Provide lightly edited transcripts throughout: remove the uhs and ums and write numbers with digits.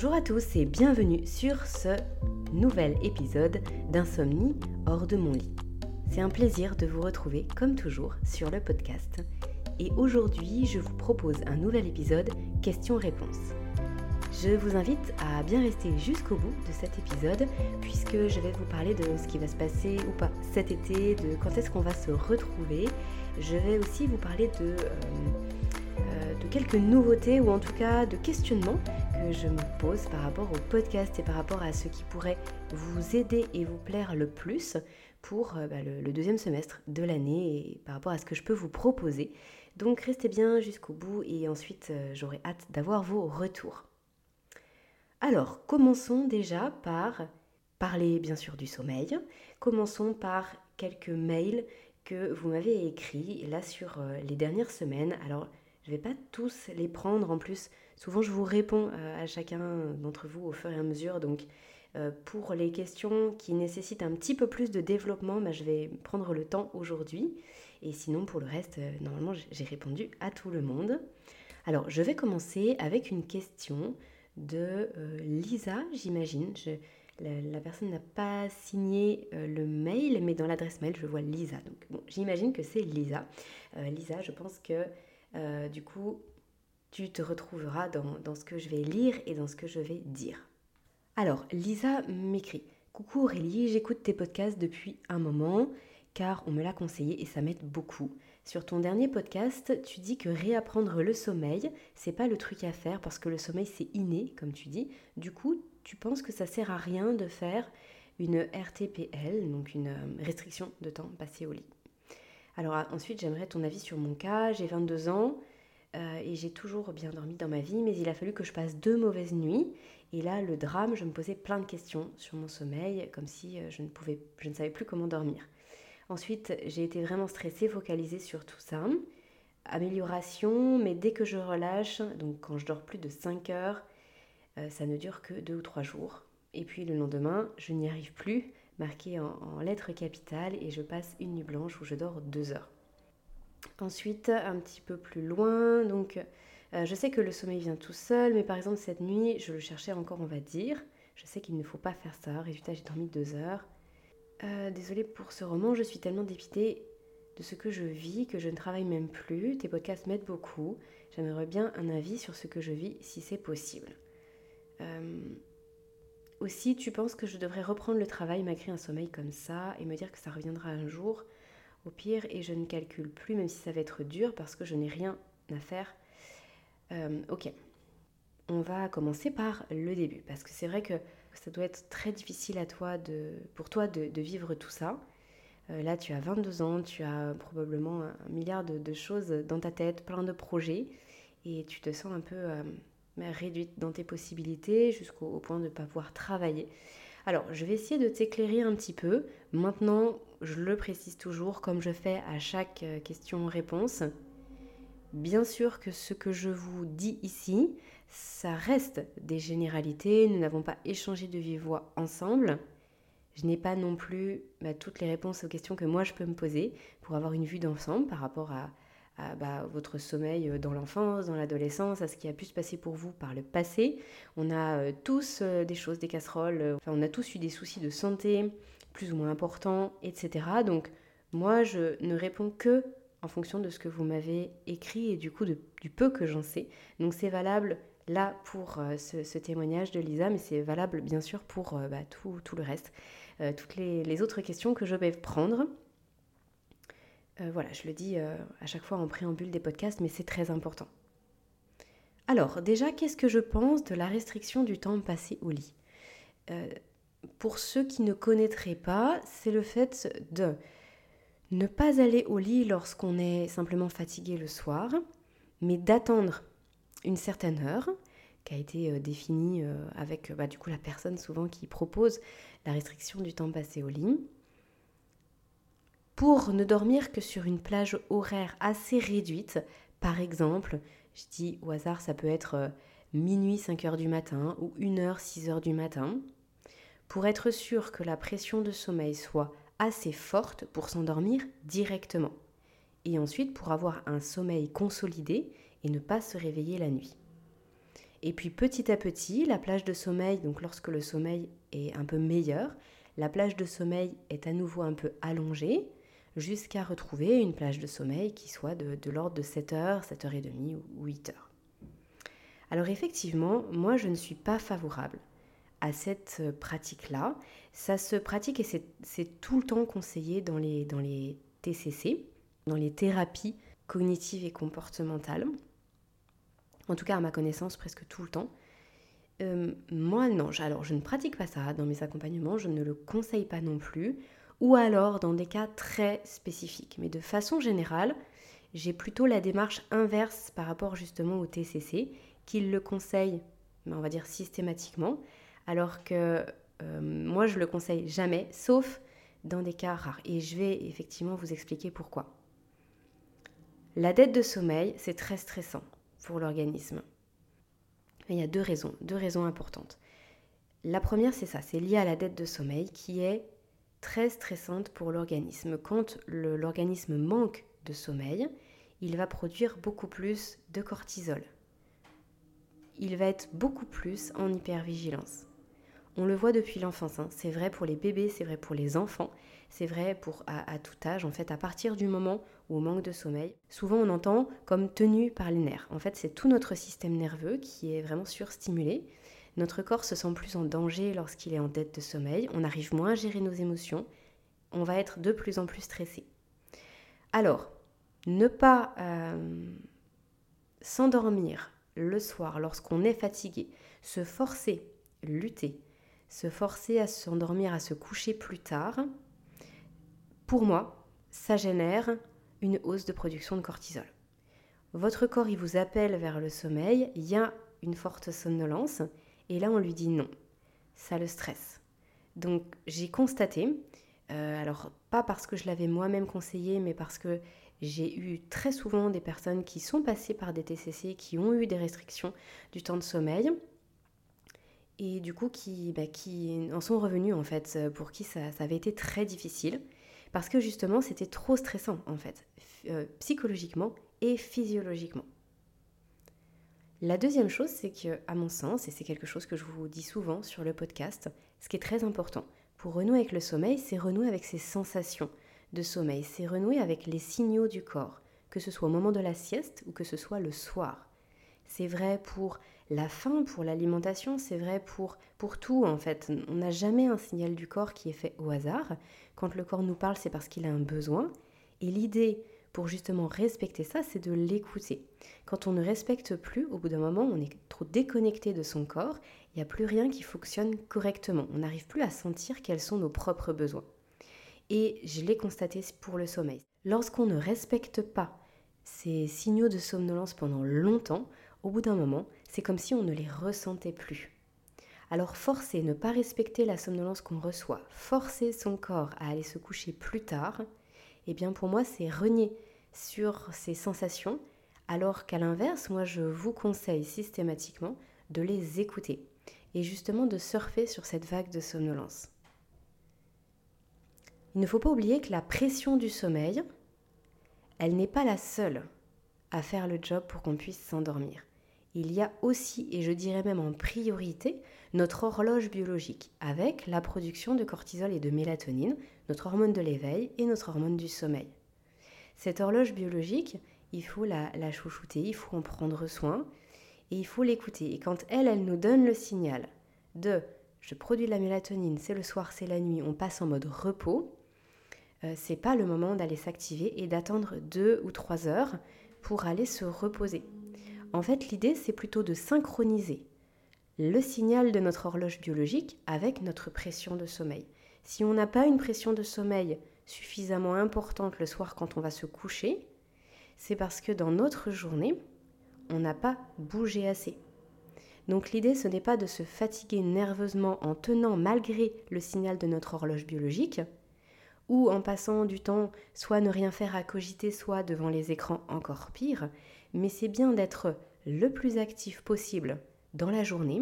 Bonjour à tous et bienvenue sur ce nouvel épisode d'Insomnie hors de mon lit. C'est un plaisir de vous retrouver comme toujours sur le podcast. Et aujourd'hui, je vous propose un nouvel épisode questions-réponses. Je vous invite à bien rester jusqu'au bout de cet épisode puisque je vais vous parler de ce qui va se passer ou pas cet été, de quand est-ce qu'on va se retrouver. Je vais aussi vous parler de quelques nouveautés ou en tout cas de questionnements que je me pose par rapport au podcast et par rapport à ce qui pourrait vous aider et vous plaire le plus pour le deuxième semestre de l'année et par rapport à ce que je peux vous proposer. Donc restez bien jusqu'au bout et ensuite j'aurai hâte d'avoir vos retours. Alors commençons déjà par parler bien sûr du sommeil. Commençons par quelques mails que vous m'avez écrits là sur les dernières semaines. Alors je ne vais pas tous les prendre en plus. Souvent, je vous réponds à chacun d'entre vous au fur et à mesure. Donc, pour les questions qui nécessitent un petit peu plus de développement, je vais prendre le temps aujourd'hui. Et sinon, pour le reste, normalement, j'ai répondu à tout le monde. Alors, je vais commencer avec une question de Lisa, j'imagine. La personne n'a pas signé le mail, mais dans l'adresse mail, je vois Lisa. Donc, bon, j'imagine que c'est Lisa. Lisa, je pense que, du coup, tu te retrouveras dans ce que je vais lire et dans ce que je vais dire. Alors, Lisa m'écrit « Coucou Aurélie, j'écoute tes podcasts depuis un moment car on me l'a conseillé et ça m'aide beaucoup. Sur ton dernier podcast, tu dis que réapprendre le sommeil, c'est pas le truc à faire parce que le sommeil c'est inné, comme tu dis. Du coup, tu penses que ça sert à rien de faire une RTPL, donc une restriction de temps passé au lit. Alors ensuite, j'aimerais ton avis sur mon cas, j'ai 22 ans. Et j'ai toujours bien dormi dans ma vie, mais il a fallu que je passe 2 mauvaises nuits. Et là, le drame, je me posais plein de questions sur mon sommeil, comme si je ne savais plus comment dormir. Ensuite, j'ai été vraiment stressée, focalisée sur tout ça. Amélioration, mais dès que je relâche, donc quand je dors plus de 5 heures, ça ne dure que 2 ou 3 jours. Et puis le lendemain, je n'y arrive plus, marqué en lettres capitales, et je passe une nuit blanche où je dors 2 heures. Ensuite, un petit peu plus loin, donc je sais que le sommeil vient tout seul, mais par exemple cette nuit, je le cherchais encore, on va dire. Je sais qu'il ne faut pas faire ça, résultat, j'ai dormi 2 heures. Désolée pour ce roman, je suis tellement dépitée de ce que je vis que je ne travaille même plus. Tes podcasts m'aident beaucoup, j'aimerais bien un avis sur ce que je vis si c'est possible. Aussi, tu penses que je devrais reprendre le travail malgré un sommeil comme ça et me dire que ça reviendra un jour ? Au pire, et je ne calcule plus, même si ça va être dur, parce que je n'ai rien à faire. Ok, on va commencer par le début, parce que c'est vrai que ça doit être très difficile pour toi de vivre tout ça. Là, tu as 22 ans, tu as probablement un milliard de choses dans ta tête, plein de projets, et tu te sens un peu réduite dans tes possibilités, jusqu'au point de ne pas pouvoir travailler. Alors, je vais essayer de t'éclairer un petit peu. Maintenant, je le précise toujours, comme je fais à chaque question-réponse. Bien sûr que ce que je vous dis ici, ça reste des généralités. Nous n'avons pas échangé de vive voix ensemble. Je n'ai pas non plus toutes les réponses aux questions que moi je peux me poser pour avoir une vue d'ensemble par rapport à votre sommeil dans l'enfance, dans l'adolescence, à ce qui a pu se passer pour vous par le passé. On a tous des choses, des casseroles, on a tous eu des soucis de santé, plus ou moins importants, etc. Donc moi, je ne réponds que en fonction de ce que vous m'avez écrit et du coup du peu que j'en sais. Donc c'est valable là pour ce témoignage de Lisa, mais c'est valable bien sûr pour tout le reste, toutes les autres questions que je vais prendre. Voilà, je le dis à chaque fois en préambule des podcasts, mais c'est très important. Alors, déjà, qu'est-ce que je pense de la restriction du temps passé au lit ? Pour ceux qui ne connaîtraient pas, c'est le fait de ne pas aller au lit lorsqu'on est simplement fatigué le soir, mais d'attendre une certaine heure qui a été définie avec du coup la personne souvent qui propose la restriction du temps passé au lit, pour ne dormir que sur une plage horaire assez réduite. Par exemple, je dis au hasard, ça peut être minuit, 5 heures du matin ou 1 heure, 6 heures du matin, pour être sûr que la pression de sommeil soit assez forte pour s'endormir directement et ensuite pour avoir un sommeil consolidé et ne pas se réveiller la nuit. Et puis petit à petit, la plage de sommeil, donc lorsque le sommeil est un peu meilleur, la plage de sommeil est à nouveau un peu allongée jusqu'à retrouver une plage de sommeil qui soit de l'ordre de 7h, 7h30 ou 8h. Alors effectivement, moi je ne suis pas favorable à cette pratique-là. Ça se pratique et c'est tout le temps conseillé dans les TCC, dans les thérapies cognitives et comportementales. En tout cas, à ma connaissance, presque tout le temps. Moi, non. Alors, je ne pratique pas ça dans mes accompagnements. Je ne le conseille pas non plus. Ou alors, dans des cas très spécifiques. Mais de façon générale, j'ai plutôt la démarche inverse par rapport justement au TCC, qui le conseille, on va dire systématiquement, alors que moi, je le conseille jamais, sauf dans des cas rares. Et je vais effectivement vous expliquer pourquoi. La dette de sommeil, c'est très stressant pour l'organisme. Et il y a deux raisons importantes. La première, c'est ça, c'est lié à la dette de sommeil qui est très stressante pour l'organisme. Quand l'organisme manque de sommeil, il va produire beaucoup plus de cortisol. Il va être beaucoup plus en hypervigilance. On le voit depuis l'enfance, hein. C'est vrai pour les bébés, c'est vrai pour les enfants, c'est vrai pour à tout âge. En fait, à partir du moment où on manque de sommeil, souvent on entend comme tenu par les nerfs. En fait, c'est tout notre système nerveux qui est vraiment surstimulé. Notre corps se sent plus en danger lorsqu'il est en dette de sommeil. On arrive moins à gérer nos émotions. On va être de plus en plus stressé. Alors, ne pas s'endormir le soir lorsqu'on est fatigué, se forcer, lutter, se forcer à s'endormir, à se coucher plus tard, pour moi, ça génère une hausse de production de cortisol. Votre corps, il vous appelle vers le sommeil, il y a une forte somnolence, et là, on lui dit non. Ça le stresse. Donc, j'ai constaté, alors pas parce que je l'avais moi-même conseillé, mais parce que j'ai eu très souvent des personnes qui sont passées par des TCC, qui ont eu des restrictions du temps de sommeil, et du coup qui en sont revenus en fait, pour qui ça avait été très difficile, parce que justement c'était trop stressant en fait, psychologiquement et physiologiquement. La deuxième chose, c'est que, à mon sens, et c'est quelque chose que je vous dis souvent sur le podcast, ce qui est très important pour renouer avec le sommeil, c'est renouer avec ses sensations de sommeil, c'est renouer avec les signaux du corps, que ce soit au moment de la sieste ou que ce soit le soir. C'est vrai pour la faim, pour l'alimentation, c'est vrai pour tout en fait. On n'a jamais un signal du corps qui est fait au hasard. Quand le corps nous parle, c'est parce qu'il a un besoin. Et l'idée pour justement respecter ça, c'est de l'écouter. Quand on ne respecte plus, au bout d'un moment, on est trop déconnecté de son corps. Il n'y a plus rien qui fonctionne correctement. On n'arrive plus à sentir quels sont nos propres besoins. Et je l'ai constaté pour le sommeil. Lorsqu'on ne respecte pas ces signaux de somnolence pendant longtemps, au bout d'un moment, c'est comme si on ne les ressentait plus. Alors forcer, ne pas respecter la somnolence qu'on reçoit, forcer son corps à aller se coucher plus tard, eh bien pour moi c'est renier sur ses sensations, alors qu'à l'inverse, moi je vous conseille systématiquement de les écouter et justement de surfer sur cette vague de somnolence. Il ne faut pas oublier que la pression du sommeil, elle n'est pas la seule à faire le job pour qu'on puisse s'endormir. Il y a aussi, et je dirais même en priorité, notre horloge biologique avec la production de cortisol et de mélatonine, notre hormone de l'éveil et notre hormone du sommeil. Cette horloge biologique, il faut la chouchouter, il faut en prendre soin et il faut l'écouter. Et quand elle nous donne le signal de « je produis de la mélatonine, c'est le soir, c'est la nuit, on passe en mode repos », c'est pas le moment d'aller s'activer et d'attendre 2 ou 3 heures pour aller se reposer. En fait, l'idée, c'est plutôt de synchroniser le signal de notre horloge biologique avec notre pression de sommeil. Si on n'a pas une pression de sommeil suffisamment importante le soir quand on va se coucher, c'est parce que dans notre journée, on n'a pas bougé assez. Donc l'idée, ce n'est pas de se fatiguer nerveusement en tenant malgré le signal de notre horloge biologique, ou en passant du temps, soit ne rien faire à cogiter, soit devant les écrans, encore pire, mais c'est bien d'être le plus actif possible dans la journée,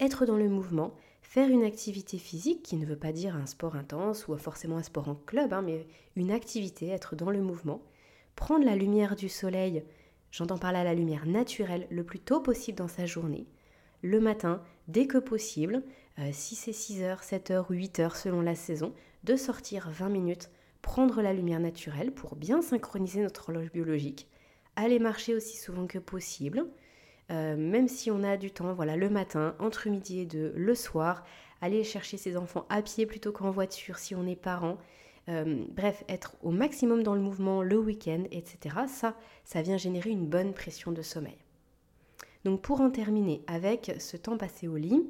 être dans le mouvement, faire une activité physique, qui ne veut pas dire un sport intense ou forcément un sport en club, hein, mais une activité, être dans le mouvement, prendre la lumière du soleil J'entends par là la lumière naturelle le plus tôt possible dans sa journée, le matin, dès que possible, si c'est 6h, 7h ou 8h selon la saison, de sortir 20 minutes, prendre la lumière naturelle pour bien synchroniser notre horloge biologique, aller marcher aussi souvent que possible, même si on a du temps, voilà, le matin, entre midi et 2, le soir, aller chercher ses enfants à pied plutôt qu'en voiture si on est parent, bref, être au maximum dans le mouvement le week-end, etc. Ça vient générer une bonne pression de sommeil. Donc pour en terminer avec ce temps passé au lit,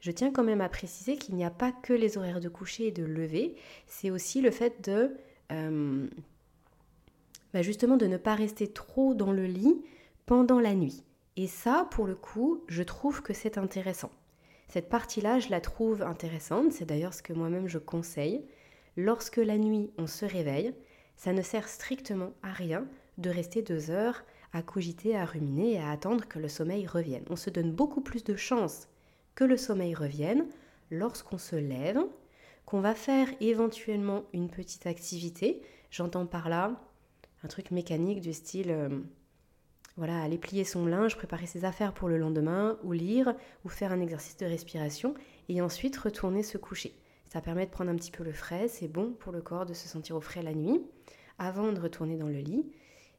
je tiens quand même à préciser qu'il n'y a pas que les horaires de coucher et de lever, c'est aussi le fait de, justement de ne pas rester trop dans le lit pendant la nuit. Et ça, pour le coup, je trouve que c'est intéressant. Cette partie-là, je la trouve intéressante, c'est d'ailleurs ce que moi-même je conseille. Lorsque la nuit, on se réveille, ça ne sert strictement à rien de rester 2 heures à cogiter, à ruminer et à attendre que le sommeil revienne. On se donne beaucoup plus de chances que le sommeil revienne lorsqu'on se lève, qu'on va faire éventuellement une petite activité. J'entends par là un truc mécanique du style, aller plier son linge, préparer ses affaires pour le lendemain, ou lire, ou faire un exercice de respiration, et ensuite retourner se coucher. Ça permet de prendre un petit peu le frais, c'est bon pour le corps de se sentir au frais la nuit, avant de retourner dans le lit.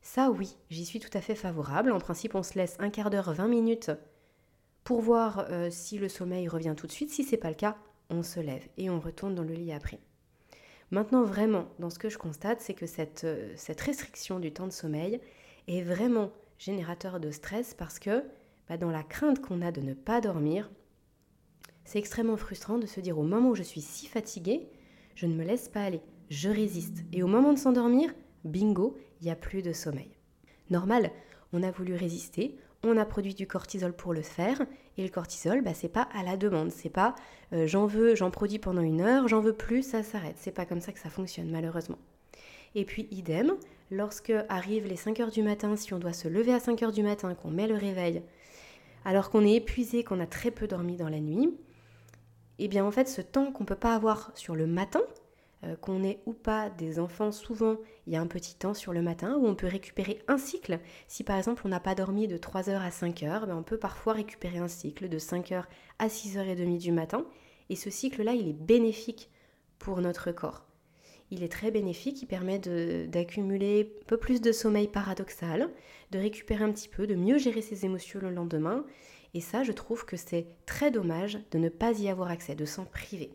Ça oui, j'y suis tout à fait favorable. En principe, on se laisse un quart d'heure, 20 minutes pour voir si le sommeil revient tout de suite. Si ce n'est pas le cas, on se lève et on retourne dans le lit après. Maintenant, vraiment, dans ce que je constate, c'est que cette restriction du temps de sommeil est vraiment générateur de stress parce que dans la crainte qu'on a de ne pas dormir, c'est extrêmement frustrant de se dire au moment où je suis si fatiguée, je ne me laisse pas aller, je résiste. Et au moment de s'endormir, bingo, il n'y a plus de sommeil. Normal, on a voulu résister, on a produit du cortisol pour le faire, et le cortisol, c'est pas à la demande, c'est pas j'en produis pendant 1 heure, j'en veux plus, ça s'arrête. C'est pas comme ça que ça fonctionne malheureusement. Et puis idem, lorsque arrivent les 5h du matin, si on doit se lever à 5h du matin, qu'on met le réveil, alors qu'on est épuisé, qu'on a très peu dormi dans la nuit, et bien en fait ce temps qu'on peut pas avoir sur le matin, qu'on ait ou pas des enfants, souvent il y a un petit temps sur le matin où on peut récupérer un cycle. Si par exemple on n'a pas dormi de 3h à 5h, on peut parfois récupérer un cycle de 5h à 6h30 du matin. Et ce cycle-là, il est bénéfique pour notre corps. Il est très bénéfique, il permet d'accumuler un peu plus de sommeil paradoxal, de récupérer un petit peu, de mieux gérer ses émotions le lendemain. Et ça, je trouve que c'est très dommage de ne pas y avoir accès, de s'en priver.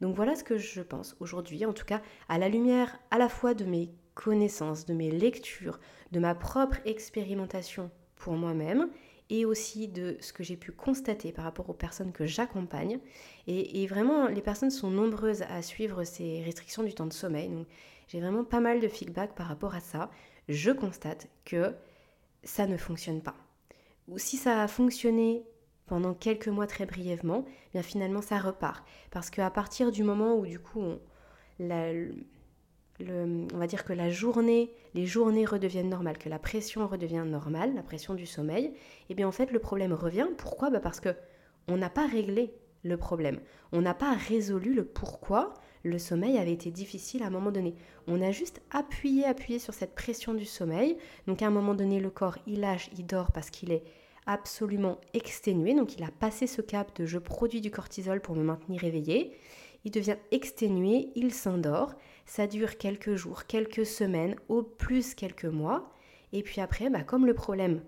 Donc voilà ce que je pense aujourd'hui, en tout cas à la lumière à la fois de mes connaissances, de mes lectures, de ma propre expérimentation pour moi-même et aussi de ce que j'ai pu constater par rapport aux personnes que j'accompagne. Et vraiment, les personnes sont nombreuses à suivre ces restrictions du temps de sommeil, donc j'ai vraiment pas mal de feedback par rapport à ça. Je constate que ça ne fonctionne pas. Ou si ça a fonctionné pendant quelques mois très brièvement, bien finalement ça repart. Parce qu'à partir du moment où du coup, on va dire que les journées redeviennent normales, que la pression redevient normale, la pression du sommeil, et bien en fait le problème revient. Pourquoi ? Parce qu'on n'a pas réglé le problème. On n'a pas résolu le pourquoi le sommeil avait été difficile à un moment donné. On a juste appuyé sur cette pression du sommeil. Donc à un moment donné, le corps il lâche, il dort parce qu'il est absolument exténué, donc il a passé ce cap de je produis du cortisol pour me maintenir éveillé, il devient exténué, il s'endort, ça dure quelques jours, quelques semaines, au plus quelques mois, et puis après, comme le problème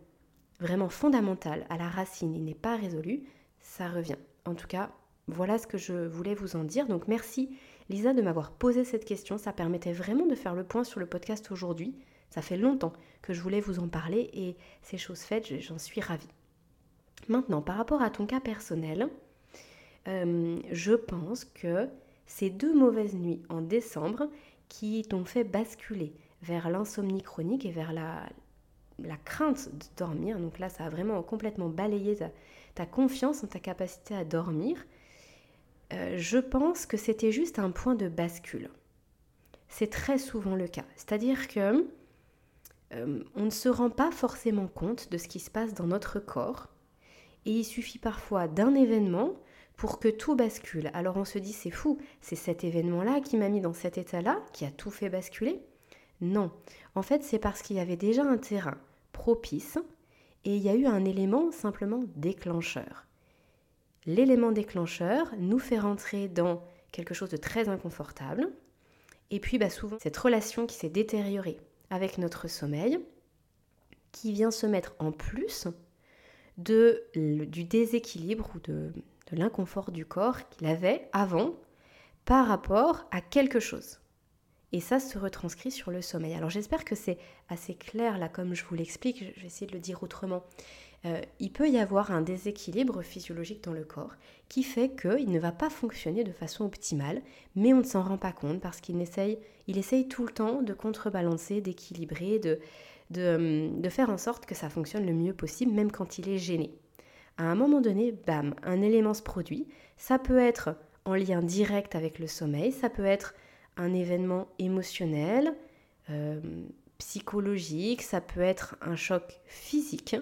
vraiment fondamental à la racine, il n'est pas résolu, ça revient. En tout cas, voilà ce que je voulais vous en dire, donc merci Lisa de m'avoir posé cette question, ça permettait vraiment de faire le point sur le podcast aujourd'hui. Ça fait longtemps que je voulais vous en parler et c'est chose faite, j'en suis ravie. Maintenant, par rapport à ton cas personnel, je pense que ces 2 mauvaises nuits en décembre qui t'ont fait basculer vers l'insomnie chronique et vers la crainte de dormir, donc là ça a vraiment complètement balayé ta confiance en ta capacité à dormir, je pense que c'était juste un point de bascule. C'est très souvent le cas, c'est-à-dire que on ne se rend pas forcément compte de ce qui se passe dans notre corps et il suffit parfois d'un événement pour que tout bascule. Alors on se dit c'est fou, c'est cet événement-là qui m'a mis dans cet état-là, qui a tout fait basculer. Non, en fait c'est parce qu'il y avait déjà un terrain propice et il y a eu un élément simplement déclencheur. L'élément déclencheur nous fait rentrer dans quelque chose de très inconfortable et puis souvent cette relation qui s'est détériorée avec notre sommeil qui vient se mettre en plus du déséquilibre ou de l'inconfort du corps qu'il avait avant par rapport à quelque chose. Et ça se retranscrit sur le sommeil. Alors j'espère que c'est assez clair là comme je vous l'explique, je vais essayer de le dire autrement. Il peut y avoir un déséquilibre physiologique dans le corps qui fait qu'il ne va pas fonctionner de façon optimale, mais on ne s'en rend pas compte parce qu'il essaye tout le temps de contrebalancer, d'équilibrer, de faire en sorte que ça fonctionne le mieux possible, même quand il est gêné. À un moment donné, bam, un élément se produit. Ça peut être en lien direct avec le sommeil, ça peut être un événement émotionnel, psychologique, ça peut être un choc physique.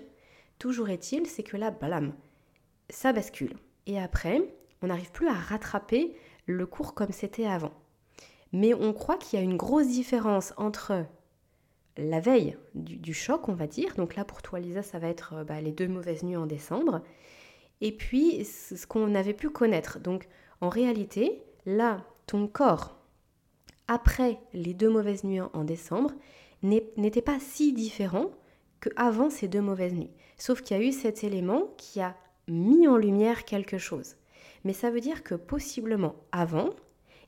Toujours est-il, c'est que là, blam, ça bascule. Et après, on n'arrive plus à rattraper le cours comme c'était avant. Mais on croit qu'il y a une grosse différence entre la veille du choc, on va dire. Donc là, pour toi, Lisa, ça va être les 2 mauvaises nuits en décembre. Et puis, ce qu'on avait pu connaître. Donc, en réalité, là, ton corps, après les 2 mauvaises nuits en décembre, n'était pas si différent qu'avant ces 2 mauvaises nuits. Sauf qu'il y a eu cet élément qui a mis en lumière quelque chose. Mais ça veut dire que possiblement avant,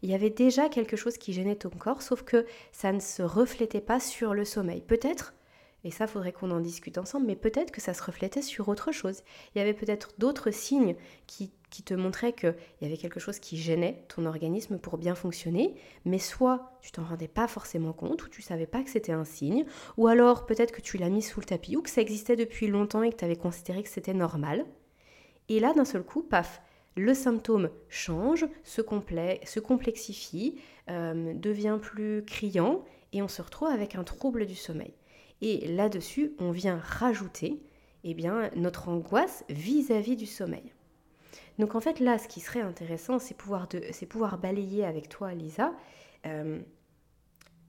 il y avait déjà quelque chose qui gênait ton corps, sauf que ça ne se reflétait pas sur le sommeil. Peut-être, et ça faudrait qu'on en discute ensemble, mais peut-être que ça se reflétait sur autre chose. Il y avait peut-être d'autres signes qui te montraient qu'il y avait quelque chose qui gênait ton organisme pour bien fonctionner, mais soit tu t'en rendais pas forcément compte, ou tu savais pas que c'était un signe, ou alors peut-être que tu l'as mis sous le tapis, ou que ça existait depuis longtemps et que tu avais considéré que c'était normal. Et là, d'un seul coup, paf, le symptôme change, se complexifie, devient plus criant, et on se retrouve avec un trouble du sommeil. Et là-dessus, on vient rajouter notre angoisse vis-à-vis du sommeil. Donc en fait, là, ce qui serait intéressant, c'est pouvoir balayer avec toi, Lisa,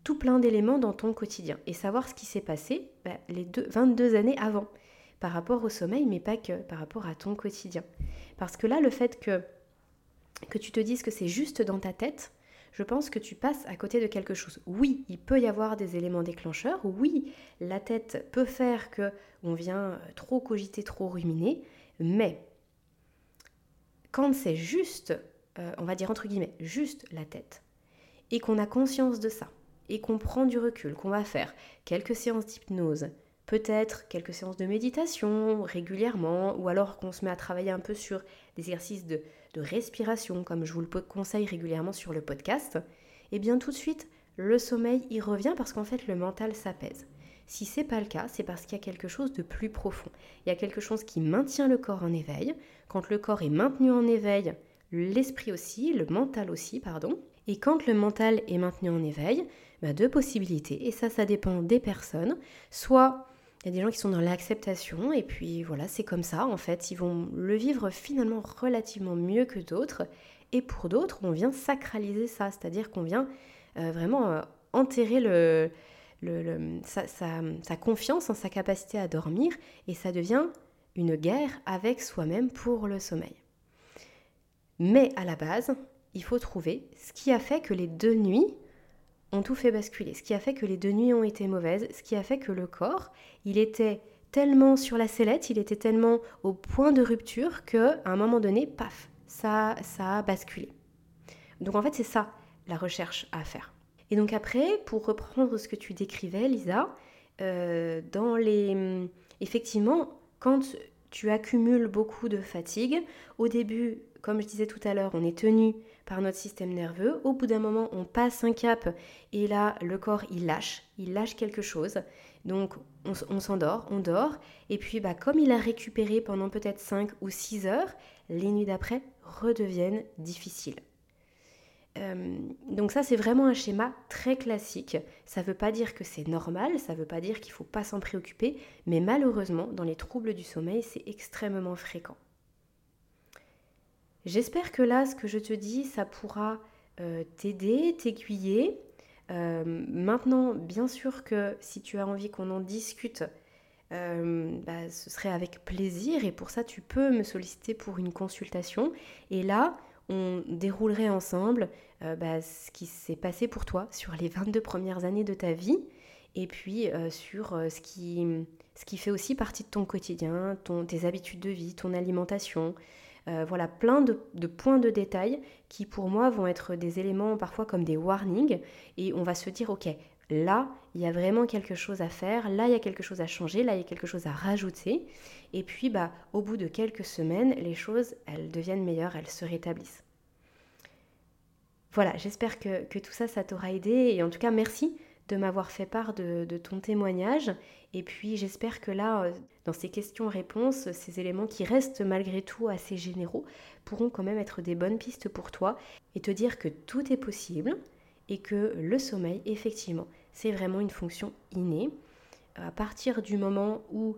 tout plein d'éléments dans ton quotidien et savoir ce qui s'est passé les 22 années avant par rapport au sommeil, mais pas que, par rapport à ton quotidien. Parce que là, le fait que tu te dises que c'est juste dans ta tête, je pense que tu passes à côté de quelque chose. Oui, il peut y avoir des éléments déclencheurs. Oui, la tête peut faire qu'on vient trop cogiter, trop ruminer. Mais quand c'est juste, on va dire entre guillemets, juste la tête, et qu'on a conscience de ça, et qu'on prend du recul, qu'on va faire quelques séances d'hypnose, peut-être quelques séances de méditation régulièrement, ou alors qu'on se met à travailler un peu sur des exercices de respiration, comme je vous le conseille régulièrement sur le podcast, et bien tout de suite, le sommeil y revient parce qu'en fait, le mental s'apaise. Si ce n'est pas le cas, c'est parce qu'il y a quelque chose de plus profond. Il y a quelque chose qui maintient le corps en éveil. Quand le corps est maintenu en éveil, l'esprit aussi, le mental aussi, pardon. Et quand le mental est maintenu en éveil, 2 possibilités. Et ça dépend des personnes. Soit il y a des gens qui sont dans l'acceptation et puis voilà, c'est comme ça en fait. Ils vont le vivre finalement relativement mieux que d'autres. Et pour d'autres, on vient sacraliser ça, c'est-à-dire qu'on vient vraiment enterrer sa confiance en sa capacité à dormir et ça devient une guerre avec soi-même pour le sommeil. Mais à la base, il faut trouver ce qui a fait que les 2 nuits ont tout fait basculer, ce qui a fait que les 2 nuits ont été mauvaises, ce qui a fait que le corps, il était tellement sur la sellette, il était tellement au point de rupture qu'à un moment donné, paf, ça a basculé. Donc en fait, c'est ça la recherche à faire. Et donc après, pour reprendre ce que tu décrivais, Lisa, effectivement, quand tu accumules beaucoup de fatigue, au début, comme je disais tout à l'heure, on est tenu par notre système nerveux. Au bout d'un moment, on passe un cap et là, le corps, il lâche quelque chose. Donc, on s'endort, on dort. Et puis, comme il a récupéré pendant peut-être 5 ou 6 heures, les nuits d'après redeviennent difficiles. Donc ça, c'est vraiment un schéma très classique. Ça ne veut pas dire que c'est normal, ça ne veut pas dire qu'il ne faut pas s'en préoccuper. Mais malheureusement, dans les troubles du sommeil, c'est extrêmement fréquent. J'espère que là, ce que je te dis, ça pourra t'aider, t'aiguiller. Maintenant, bien sûr que si tu as envie qu'on en discute, ce serait avec plaisir, et pour ça tu peux me solliciter pour une consultation, et là on déroulerait ensemble ce qui s'est passé pour toi sur les 22 premières années de ta vie, et puis sur ce qui fait aussi partie de ton quotidien, tes habitudes de vie, ton alimentation, voilà plein de points de détail qui pour moi vont être des éléments parfois comme des warnings, et on va se dire ok, là, il y a vraiment quelque chose à faire, là, il y a quelque chose à changer, là, il y a quelque chose à rajouter. Et puis, au bout de quelques semaines, les choses, elles deviennent meilleures, elles se rétablissent. Voilà, j'espère que tout ça, ça t'aura aidé. Et en tout cas, merci de m'avoir fait part de ton témoignage. Et puis, j'espère que là, dans ces questions-réponses, ces éléments qui restent malgré tout assez généraux pourront quand même être des bonnes pistes pour toi et te dire que tout est possible. Et que le sommeil, effectivement, c'est vraiment une fonction innée. À partir du moment où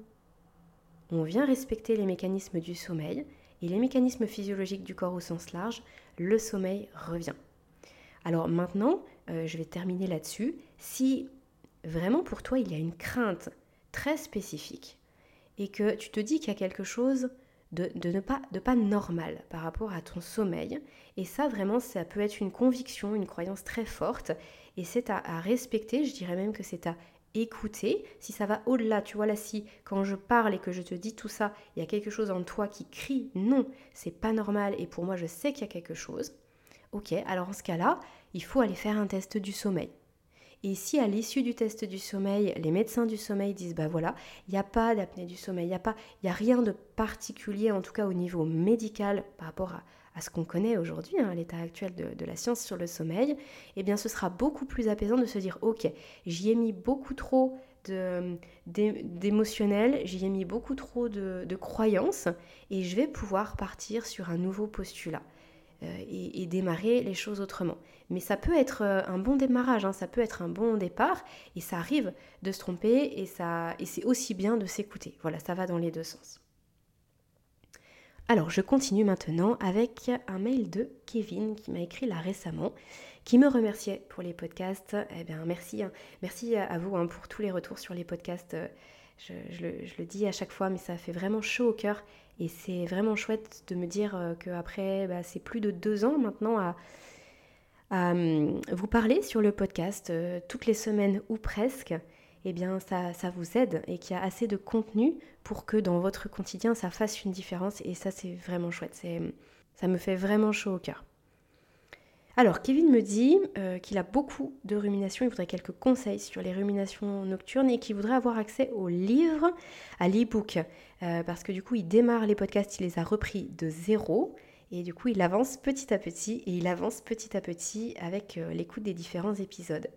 on vient respecter les mécanismes du sommeil et les mécanismes physiologiques du corps au sens large, le sommeil revient. Alors maintenant, je vais terminer là-dessus. Si vraiment pour toi, il y a une crainte très spécifique et que tu te dis qu'il y a quelque chose de ne pas normal par rapport à ton sommeil. Et ça, vraiment, ça peut être une conviction, une croyance très forte. Et c'est à respecter, je dirais même que c'est à écouter. Si ça va au-delà, tu vois là, si quand je parle et que je te dis tout ça, il y a quelque chose en toi qui crie « non, c'est pas normal et pour moi, je sais qu'il y a quelque chose ». Ok, alors en ce cas-là, il faut aller faire un test du sommeil. Et si à l'issue du test du sommeil, les médecins du sommeil disent « bah voilà, il n'y a pas d'apnée du sommeil, il n'y a rien de particulier, en tout cas au niveau médical, par rapport à ce qu'on connaît aujourd'hui, à l'état actuel de la science sur le sommeil », eh bien ce sera beaucoup plus apaisant de se dire « ok, j'y ai mis beaucoup trop d'émotionnel, j'y ai mis beaucoup trop de croyances et je vais pouvoir partir sur un nouveau postulat ». Et démarrer les choses autrement. Mais ça peut être un bon démarrage, ça peut être un bon départ, et ça arrive de se tromper, et c'est aussi bien de s'écouter. Voilà, ça va dans les deux sens. Alors, je continue maintenant avec un mail de Kevin qui m'a écrit là récemment, qui me remerciait pour les podcasts. Eh bien, merci à vous pour tous les retours sur les podcasts. Je le dis à chaque fois, mais ça fait vraiment chaud au cœur. Et c'est vraiment chouette de me dire qu'après, c'est plus de 2 ans maintenant à vous parler sur le podcast toutes les semaines ou presque. Eh bien, ça vous aide et qu'il y a assez de contenu pour que dans votre quotidien, ça fasse une différence. Et ça, c'est vraiment chouette. Ça me fait vraiment chaud au cœur. Alors, Kevin me dit qu'il a beaucoup de ruminations, il voudrait quelques conseils sur les ruminations nocturnes et qu'il voudrait avoir accès aux livres, à l'e-book, parce que du coup, il démarre les podcasts, il les a repris de zéro et du coup, il avance petit à petit avec l'écoute des différents épisodes.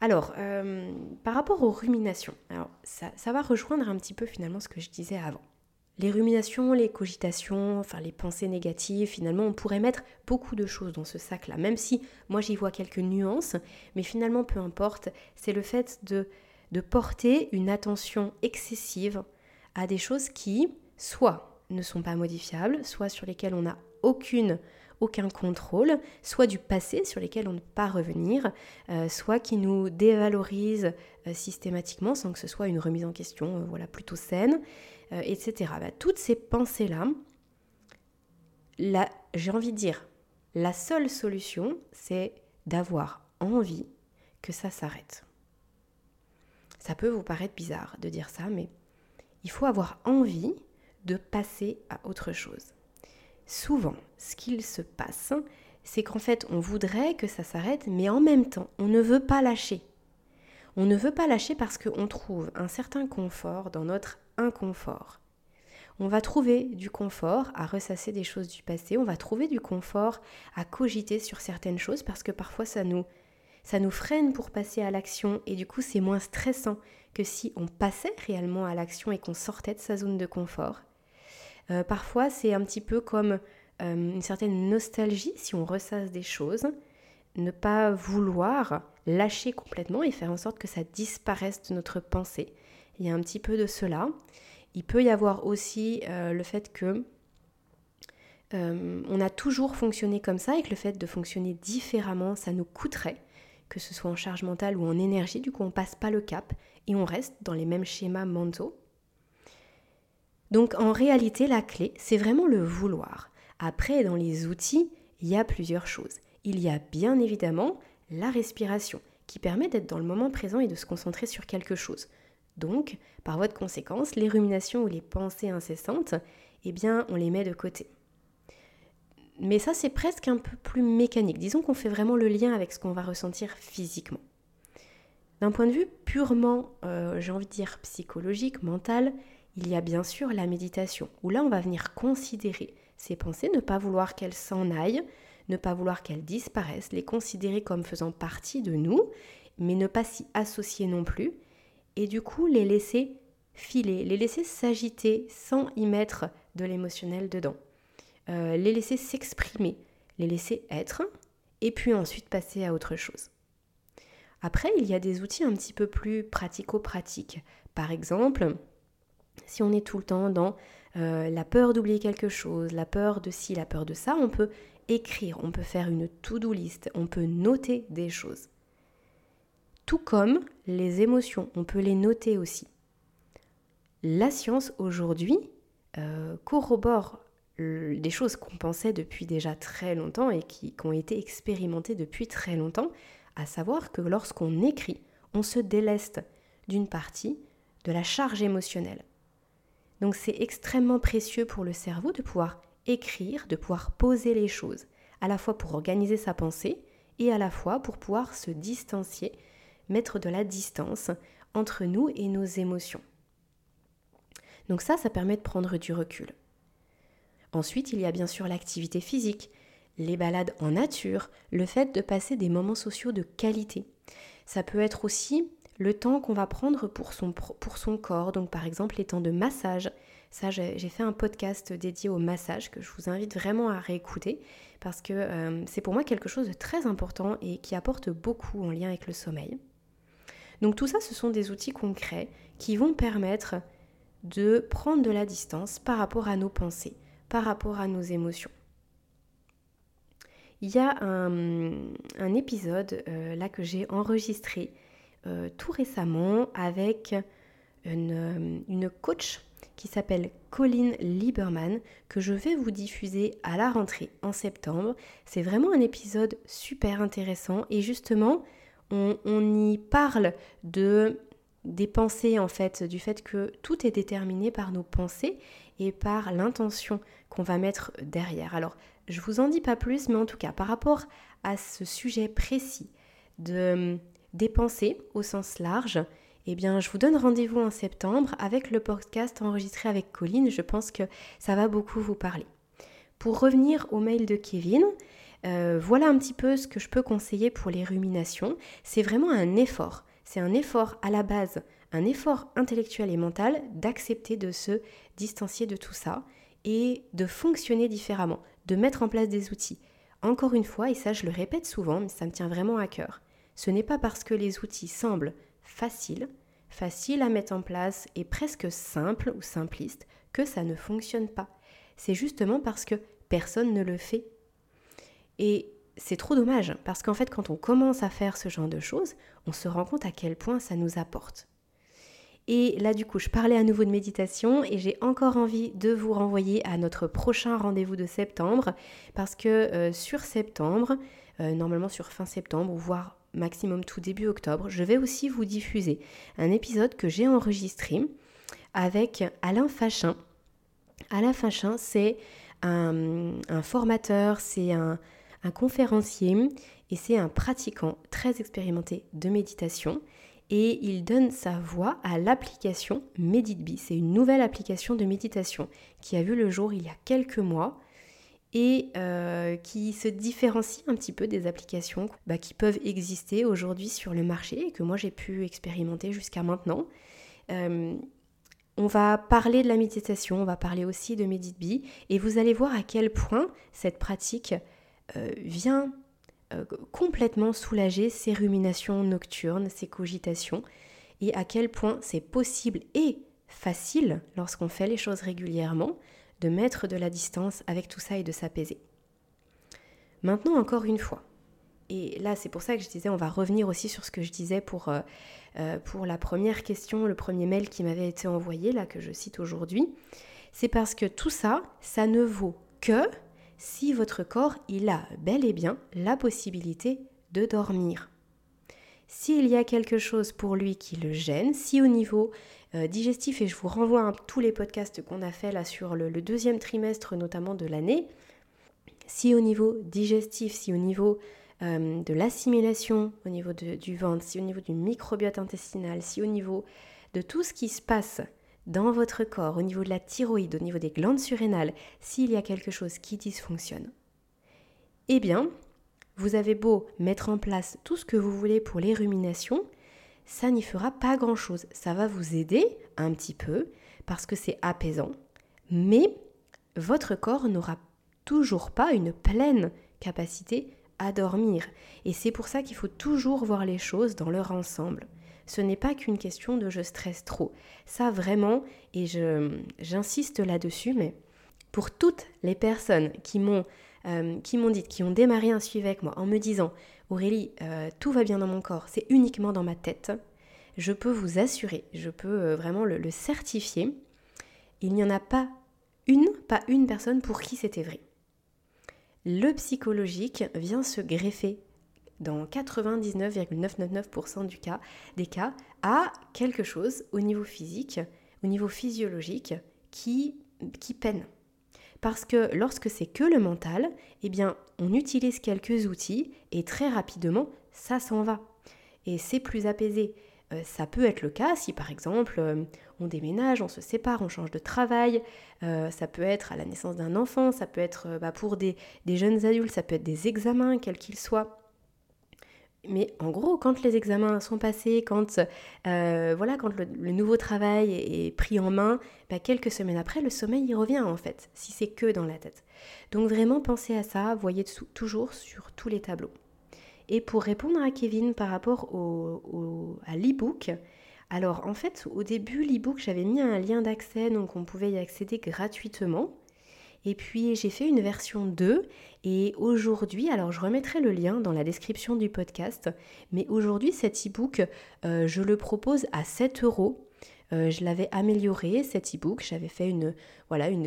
Alors, par rapport aux ruminations, alors ça va rejoindre un petit peu finalement ce que je disais avant. Les ruminations, les cogitations, enfin les pensées négatives, finalement on pourrait mettre beaucoup de choses dans ce sac-là, même si moi j'y vois quelques nuances, mais finalement peu importe, c'est le fait de porter une attention excessive à des choses qui, soit ne sont pas modifiables, soit sur lesquelles on n'a aucun contrôle, soit du passé sur lesquels on ne peut pas revenir, soit qui nous dévalorisent systématiquement sans que ce soit une remise en question plutôt saine, etc. Toutes ces pensées-là, j'ai envie de dire, la seule solution, c'est d'avoir envie que ça s'arrête. Ça peut vous paraître bizarre de dire ça, mais il faut avoir envie de passer à autre chose. Souvent, ce qu'il se passe, c'est qu'en fait, on voudrait que ça s'arrête, mais en même temps, on ne veut pas lâcher. On ne veut pas lâcher parce qu'on trouve un certain confort dans notre inconfort. On va trouver du confort à ressasser des choses du passé, on va trouver du confort à cogiter sur certaines choses parce que parfois ça nous freine pour passer à l'action et du coup c'est moins stressant que si on passait réellement à l'action et qu'on sortait de sa zone de confort. Parfois c'est un petit peu comme une certaine nostalgie si on ressasse des choses, ne pas vouloir lâcher complètement et faire en sorte que ça disparaisse de notre pensée. Il y a un petit peu de cela. Il peut y avoir aussi le fait que on a toujours fonctionné comme ça et que le fait de fonctionner différemment, ça nous coûterait, que ce soit en charge mentale ou en énergie. Du coup, on passe pas le cap et on reste dans les mêmes schémas mentaux. Donc en réalité, la clé, c'est vraiment le vouloir. Après, dans les outils, il y a plusieurs choses. Il y a bien évidemment la respiration, qui permet d'être dans le moment présent et de se concentrer sur quelque chose. Donc, par voie de conséquence, les ruminations ou les pensées incessantes, eh bien, on les met de côté. Mais ça, c'est presque un peu plus mécanique. Disons qu'on fait vraiment le lien avec ce qu'on va ressentir physiquement. D'un point de vue purement, j'ai envie de dire psychologique, mental, il y a bien sûr la méditation, où là, on va venir considérer ces pensées, ne pas vouloir qu'elles s'en aillent, ne pas vouloir qu'elles disparaissent, les considérer comme faisant partie de nous, mais ne pas s'y associer non plus, et du coup les laisser filer, les laisser s'agiter sans y mettre de l'émotionnel dedans, les laisser s'exprimer, les laisser être, et puis ensuite passer à autre chose. Après, il y a des outils un petit peu plus pratico-pratiques. Par exemple, si on est tout le temps dans la peur d'oublier quelque chose, la peur de ci, la peur de ça, on peut écrire, on peut faire une to-do list, on peut noter des choses. Tout comme les émotions, on peut les noter aussi. La science aujourd'hui corrobore des choses qu'on pensait depuis déjà très longtemps et qui ont été expérimentées depuis très longtemps, à savoir que lorsqu'on écrit, on se déleste d'une partie de la charge émotionnelle. Donc c'est extrêmement précieux pour le cerveau de pouvoir écrire, de pouvoir poser les choses, à la fois pour organiser sa pensée et à la fois pour pouvoir se distancier, mettre de la distance entre nous et nos émotions. Donc ça permet de prendre du recul. Ensuite, il y a bien sûr l'activité physique, les balades en nature, le fait de passer des moments sociaux de qualité. Ça peut être aussi le temps qu'on va prendre pour son corps, donc par exemple les temps de massage. Ça, j'ai fait un podcast dédié au massage que je vous invite vraiment à réécouter parce que c'est pour moi quelque chose de très important et qui apporte beaucoup en lien avec le sommeil. Donc tout ça, ce sont des outils concrets qui vont permettre de prendre de la distance par rapport à nos pensées, par rapport à nos émotions. Il y a un épisode là que j'ai enregistré tout récemment avec une coach qui s'appelle Coline Lieberman, que je vais vous diffuser à la rentrée en septembre. C'est vraiment un épisode super intéressant et justement, on y parle des pensées en fait, du fait que tout est déterminé par nos pensées et par l'intention qu'on va mettre derrière. Alors, je vous en dis pas plus, mais en tout cas, par rapport à ce sujet précis des pensées au sens large, eh bien, je vous donne rendez-vous en septembre avec le podcast enregistré avec Coline. Je pense que ça va beaucoup vous parler. Pour revenir au mail de Kevin, voilà un petit peu ce que je peux conseiller pour les ruminations. C'est vraiment un effort. C'est un effort à la base, un effort intellectuel et mental d'accepter de se distancier de tout ça et de fonctionner différemment, de mettre en place des outils. Encore une fois, et ça je le répète souvent, mais ça me tient vraiment à cœur, ce n'est pas parce que les outils semblent facile à mettre en place et presque simple ou simpliste que ça ne fonctionne pas. C'est justement parce que personne ne le fait. Et c'est trop dommage parce qu'en fait quand on commence à faire ce genre de choses, on se rend compte à quel point ça nous apporte. Et là du coup, je parlais à nouveau de méditation et j'ai encore envie de vous renvoyer à notre prochain rendez-vous de septembre parce que sur septembre, normalement sur fin septembre, voire maximum tout début octobre, je vais aussi vous diffuser un épisode que j'ai enregistré avec Alain Fachin. Alain Fachin, c'est un formateur, c'est un conférencier et c'est un pratiquant très expérimenté de méditation et il donne sa voix à l'application MeditBee. C'est une nouvelle application de méditation qui a vu le jour il y a quelques mois et qui se différencie un petit peu des applications qui peuvent exister aujourd'hui sur le marché et que moi j'ai pu expérimenter jusqu'à maintenant. On va parler de la méditation, on va parler aussi de MeditBee et vous allez voir à quel point cette pratique vient complètement soulager ces ruminations nocturnes, ces cogitations et à quel point c'est possible et facile lorsqu'on fait les choses régulièrement de mettre de la distance avec tout ça et de s'apaiser. Maintenant, encore une fois, et là c'est pour ça que je disais, on va revenir aussi sur ce que je disais pour la première question, le premier mail qui m'avait été envoyé, là que je cite aujourd'hui, c'est parce que tout ça, ça ne vaut que si votre corps, il a bel et bien la possibilité de dormir. S'il y a quelque chose pour lui qui le gêne, si au niveau digestif, et je vous renvoie à tous les podcasts qu'on a fait là sur le deuxième trimestre notamment de l'année, si au niveau digestif, si au niveau de l'assimilation, au niveau du ventre, si au niveau du microbiote intestinal, si au niveau de tout ce qui se passe dans votre corps, au niveau de la thyroïde, au niveau des glandes surrénales, s'il y a quelque chose qui dysfonctionne, eh bien, vous avez beau mettre en place tout ce que vous voulez pour les ruminations, ça n'y fera pas grand-chose. Ça va vous aider un petit peu parce que c'est apaisant, mais votre corps n'aura toujours pas une pleine capacité à dormir. Et c'est pour ça qu'il faut toujours voir les choses dans leur ensemble. Ce n'est pas qu'une question de « je stresse trop ». Ça vraiment, et j'insiste là-dessus, mais pour toutes les personnes qui m'ont dit, qui ont démarré un suivi avec moi en me disant « Aurélie, tout va bien dans mon corps, c'est uniquement dans ma tête », je peux vous assurer, je peux vraiment le certifier, il n'y en a pas une personne pour qui c'était vrai. Le psychologique vient se greffer dans 99,999% des cas à quelque chose au niveau physique, au niveau physiologique qui peine. Parce que lorsque c'est que le mental, eh bien, on utilise quelques outils et très rapidement, ça s'en va. Et c'est plus apaisé. Ça peut être le cas si, par exemple, on déménage, on se sépare, on change de travail. Ça peut être à la naissance d'un enfant, ça peut être pour des jeunes adultes, ça peut être des examens, quels qu'ils soient. Mais en gros, quand les examens sont passés, quand le nouveau travail est pris en main, quelques semaines après, le sommeil y revient en fait, si c'est que dans la tête. Donc vraiment, pensez à ça, voyez toujours sur tous les tableaux. Et pour répondre à Kevin par rapport à l'e-book, alors en fait, au début, l'e-book, j'avais mis un lien d'accès, donc on pouvait y accéder gratuitement. Et puis, j'ai fait une version 2 et aujourd'hui, alors je remettrai le lien dans la description du podcast, mais aujourd'hui, cet e-book, je le propose à 7€. Je l'avais amélioré, cet e-book, j'avais fait une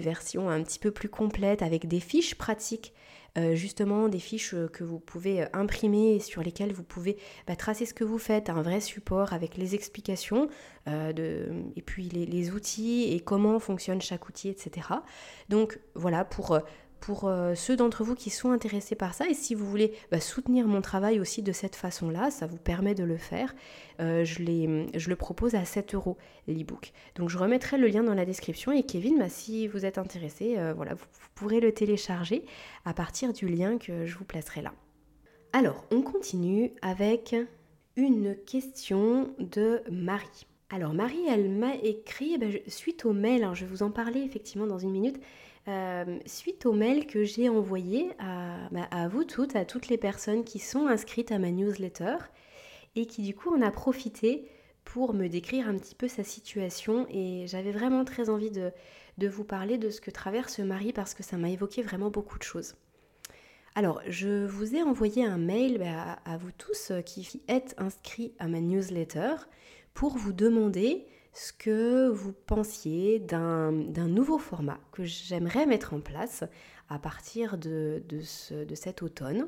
version un petit peu plus complète avec des fiches pratiques, justement des fiches que vous pouvez imprimer et sur lesquelles vous pouvez tracer ce que vous faites, un vrai support avec les explications et puis les outils et comment fonctionne chaque outil, etc. Donc voilà, pour ceux d'entre vous qui sont intéressés par ça, et si vous voulez soutenir mon travail aussi de cette façon-là, ça vous permet de le faire, je le propose à 7€ l'e-book. Donc je remettrai le lien dans la description, et Kevin, si vous êtes intéressé, vous pourrez le télécharger à partir du lien que je vous placerai là. Alors, on continue avec une question de Marie. Alors Marie, elle m'a écrit suite au mail, hein, je vais vous en parler effectivement dans une minute, suite au mail que j'ai envoyé à vous toutes, à toutes les personnes qui sont inscrites à ma newsletter et qui du coup en a profité pour me décrire un petit peu sa situation, et j'avais vraiment très envie de vous parler de ce que traverse Marie parce que ça m'a évoqué vraiment beaucoup de choses. Alors je vous ai envoyé un mail à vous tous qui êtes inscrits à ma newsletter pour vous demander ce que vous pensiez d'un nouveau format que j'aimerais mettre en place à partir de cet automne,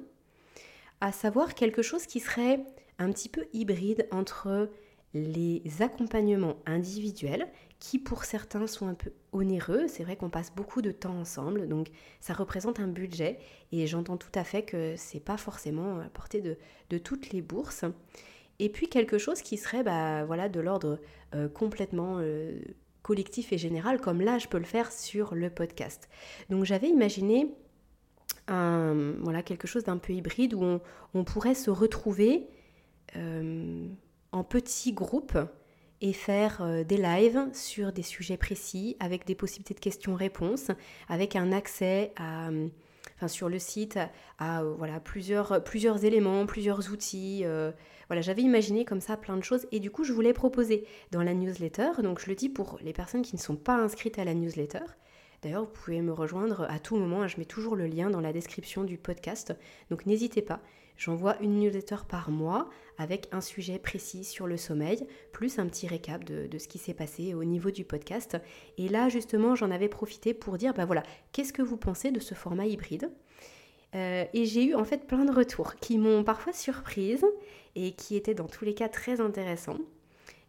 à savoir quelque chose qui serait un petit peu hybride entre les accompagnements individuels qui pour certains sont un peu onéreux, c'est vrai qu'on passe beaucoup de temps ensemble, donc ça représente un budget et j'entends tout à fait que c'est pas forcément à portée de toutes les bourses. Et puis quelque chose qui serait de l'ordre complètement collectif et général, comme là je peux le faire sur le podcast. Donc j'avais imaginé quelque chose d'un peu hybride où on pourrait se retrouver en petits groupes et faire des lives sur des sujets précis avec des possibilités de questions-réponses, avec un accès sur le site, plusieurs éléments, plusieurs outils. J'avais imaginé comme ça plein de choses et du coup, je voulais proposer dans la newsletter. Donc, je le dis pour les personnes qui ne sont pas inscrites à la newsletter. D'ailleurs, vous pouvez me rejoindre à tout moment, je mets toujours le lien dans la description du podcast, donc n'hésitez pas. J'envoie une newsletter par mois avec un sujet précis sur le sommeil, plus un petit récap de ce qui s'est passé au niveau du podcast. Et là, justement, j'en avais profité pour dire, bah voilà, qu'est-ce que vous pensez de ce format hybride ? Et j'ai eu en fait plein de retours qui m'ont parfois surprise et qui étaient dans tous les cas très intéressants.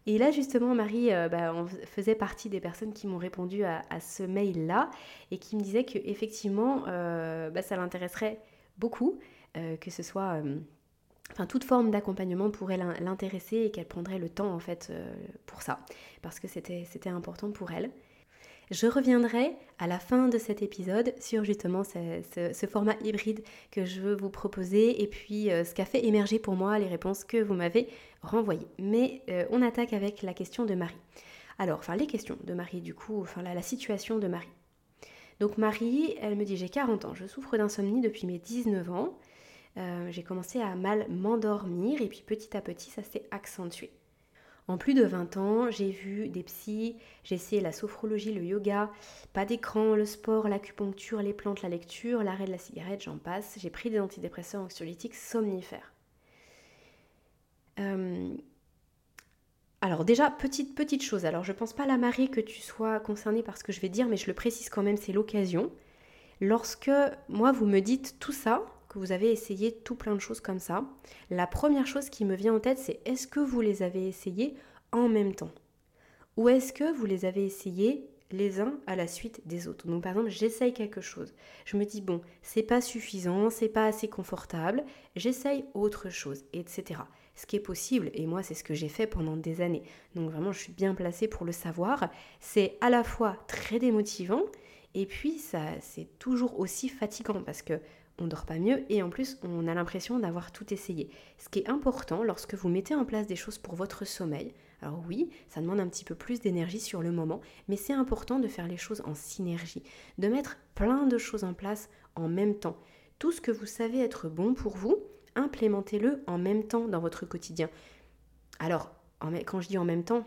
Et là justement Marie on faisait partie des personnes qui m'ont répondu à ce mail là et qui me disaient qu'effectivement ça l'intéresserait beaucoup, que ce soit toute forme d'accompagnement pourrait l'intéresser et qu'elle prendrait le temps en fait pour ça, parce que c'était important pour elle. Je reviendrai à la fin de cet épisode sur justement ce format hybride que je veux vous proposer et puis ce qu'a fait émerger pour moi les réponses que vous m'avez renvoyées. Mais on attaque avec la question de Marie. Alors, les questions de Marie du coup, la situation de Marie. Donc Marie, elle me dit « J'ai 40 ans, je souffre d'insomnie depuis mes 19 ans. J'ai commencé à mal m'endormir et puis petit à petit ça s'est accentué. En plus de 20 ans, j'ai vu des psys, j'ai essayé la sophrologie, le yoga, pas d'écran, le sport, l'acupuncture, les plantes, la lecture, l'arrêt de la cigarette, j'en passe. J'ai pris des antidépresseurs, anxiolytiques, somnifères. » Alors déjà, petite chose. Alors je pense pas, la Marie, que tu sois concernée par ce que je vais dire, mais je le précise quand même, c'est l'occasion. Lorsque, moi, vous me dites tout ça, que vous avez essayé tout plein de choses comme ça, la première chose qui me vient en tête, c'est est-ce que vous les avez essayés en même temps ? Ou est-ce que vous les avez essayés les uns à la suite des autres ? Donc par exemple, j'essaye quelque chose. Je me dis, bon, c'est pas suffisant, c'est pas assez confortable, j'essaye autre chose, etc. Ce qui est possible, et moi c'est ce que j'ai fait pendant des années, donc vraiment je suis bien placée pour le savoir, c'est à la fois très démotivant, et puis ça, c'est toujours aussi fatigant, parce que on ne dort pas mieux et en plus on a l'impression d'avoir tout essayé. Ce qui est important lorsque vous mettez en place des choses pour votre sommeil, alors oui, ça demande un petit peu plus d'énergie sur le moment, mais c'est important de faire les choses en synergie, de mettre plein de choses en place en même temps. Tout ce que vous savez être bon pour vous, implémentez-le en même temps dans votre quotidien. Alors, quand je dis en même temps,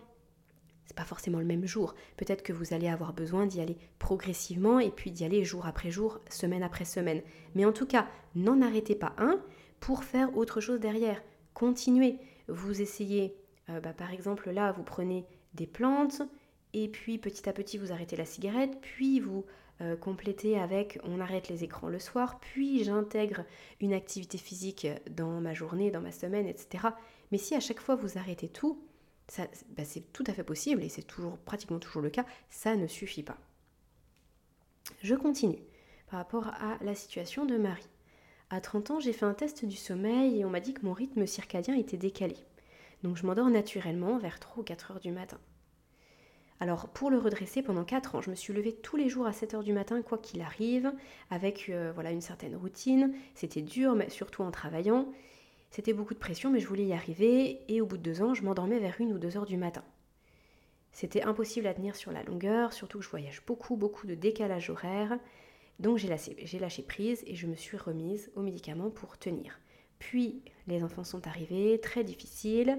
c'est pas forcément le même jour. Peut-être que vous allez avoir besoin d'y aller progressivement et puis d'y aller jour après jour, semaine après semaine. Mais en tout cas, n'en arrêtez pas un pour faire autre chose derrière. Continuez. Vous essayez, par exemple là, vous prenez des plantes et puis petit à petit vous arrêtez la cigarette, puis vous complétez avec on arrête les écrans le soir, puis j'intègre une activité physique dans ma journée, dans ma semaine, etc. Mais si à chaque fois vous arrêtez tout, ça, c'est tout à fait possible et c'est pratiquement toujours le cas, ça ne suffit pas. Je continue par rapport à la situation de Marie. À 30 ans, j'ai fait un test du sommeil et on m'a dit que mon rythme circadien était décalé. Donc je m'endors naturellement vers 3 ou 4 heures du matin. Alors pour le redresser, pendant 4 ans, je me suis levée tous les jours à 7 heures du matin, quoi qu'il arrive, avec une certaine routine. C'était dur, mais surtout en travaillant. C'était beaucoup de pression, mais je voulais y arriver, et au bout de 2 ans, je m'endormais vers 1 ou 2 heures du matin. C'était impossible à tenir sur la longueur, surtout que je voyage beaucoup de décalage horaire, donc j'ai lâché prise et je me suis remise aux médicaments pour tenir. Puis, les enfants sont arrivés, très difficile,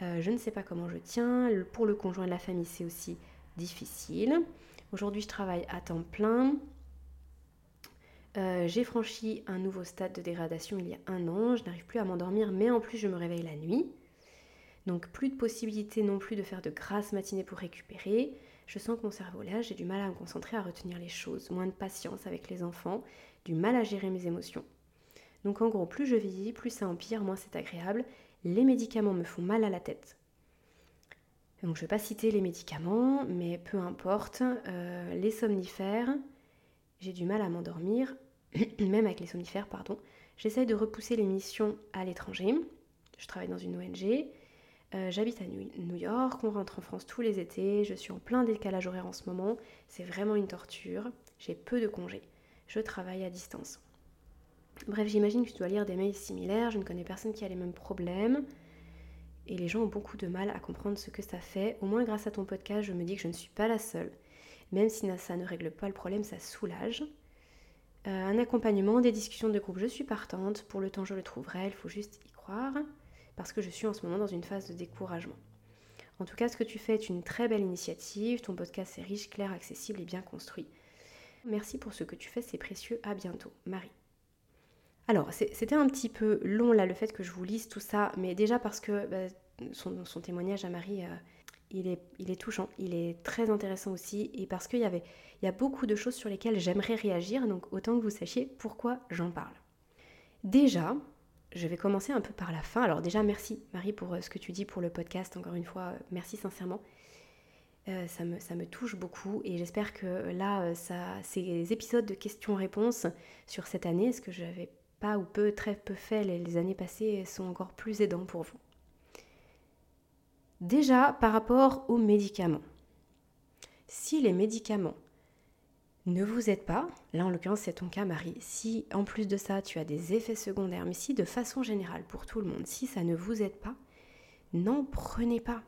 je ne sais pas comment je tiens, pour le conjoint de la famille c'est aussi difficile. Aujourd'hui, je travaille à temps plein. J'ai franchi un nouveau stade de dégradation il y a 1 an, je n'arrive plus à m'endormir, mais en plus je me réveille la nuit. Donc plus de possibilité non plus de faire de grasses matinées pour récupérer. Je sens que mon cerveau lâche, j'ai du mal à me concentrer, à retenir les choses, moins de patience avec les enfants, du mal à gérer mes émotions. Donc en gros, plus je vieillis, plus ça empire, moins c'est agréable. Les médicaments me font mal à la tête. Donc je ne vais pas citer les médicaments, mais peu importe, les somnifères... J'ai du mal à m'endormir, même avec les somnifères, pardon. J'essaye de repousser les missions à l'étranger. Je travaille dans une ONG. J'habite à New York. On rentre en France tous les étés. Je suis en plein décalage horaire en ce moment. C'est vraiment une torture. J'ai peu de congés. Je travaille à distance. Bref, j'imagine que tu dois lire des mails similaires. Je ne connais personne qui a les mêmes problèmes. Et les gens ont beaucoup de mal à comprendre ce que ça fait. Au moins, grâce à ton podcast, je me dis que je ne suis pas la seule. Même si ça ne règle pas le problème, ça soulage. Un accompagnement, des discussions de groupe, je suis partante. Pour le temps, je le trouverai, il faut juste y croire. Parce que je suis en ce moment dans une phase de découragement. En tout cas, ce que tu fais est une très belle initiative. Ton podcast est riche, clair, accessible et bien construit. Merci pour ce que tu fais, c'est précieux. À bientôt, Marie. Alors, c'était un petit peu long là, le fait que je vous lise tout ça, mais déjà parce que son témoignage à Marie, il est touchant, il est très intéressant aussi, et parce qu'il y a beaucoup de choses sur lesquelles j'aimerais réagir, donc autant que vous sachiez pourquoi j'en parle. Déjà, je vais commencer un peu par la fin. Alors déjà, merci Marie pour ce que tu dis pour le podcast, encore une fois, merci sincèrement. Ça me touche beaucoup et j'espère que là, ces épisodes de questions-réponses sur cette année, ce que je n'avais pas ou très peu fait les années passées, sont encore plus aidants pour vous. Déjà, par rapport aux médicaments. Si les médicaments ne vous aident pas, là en l'occurrence c'est ton cas Marie, si en plus de ça tu as des effets secondaires, mais si de façon générale pour tout le monde, si ça ne vous aide pas, n'en prenez pas.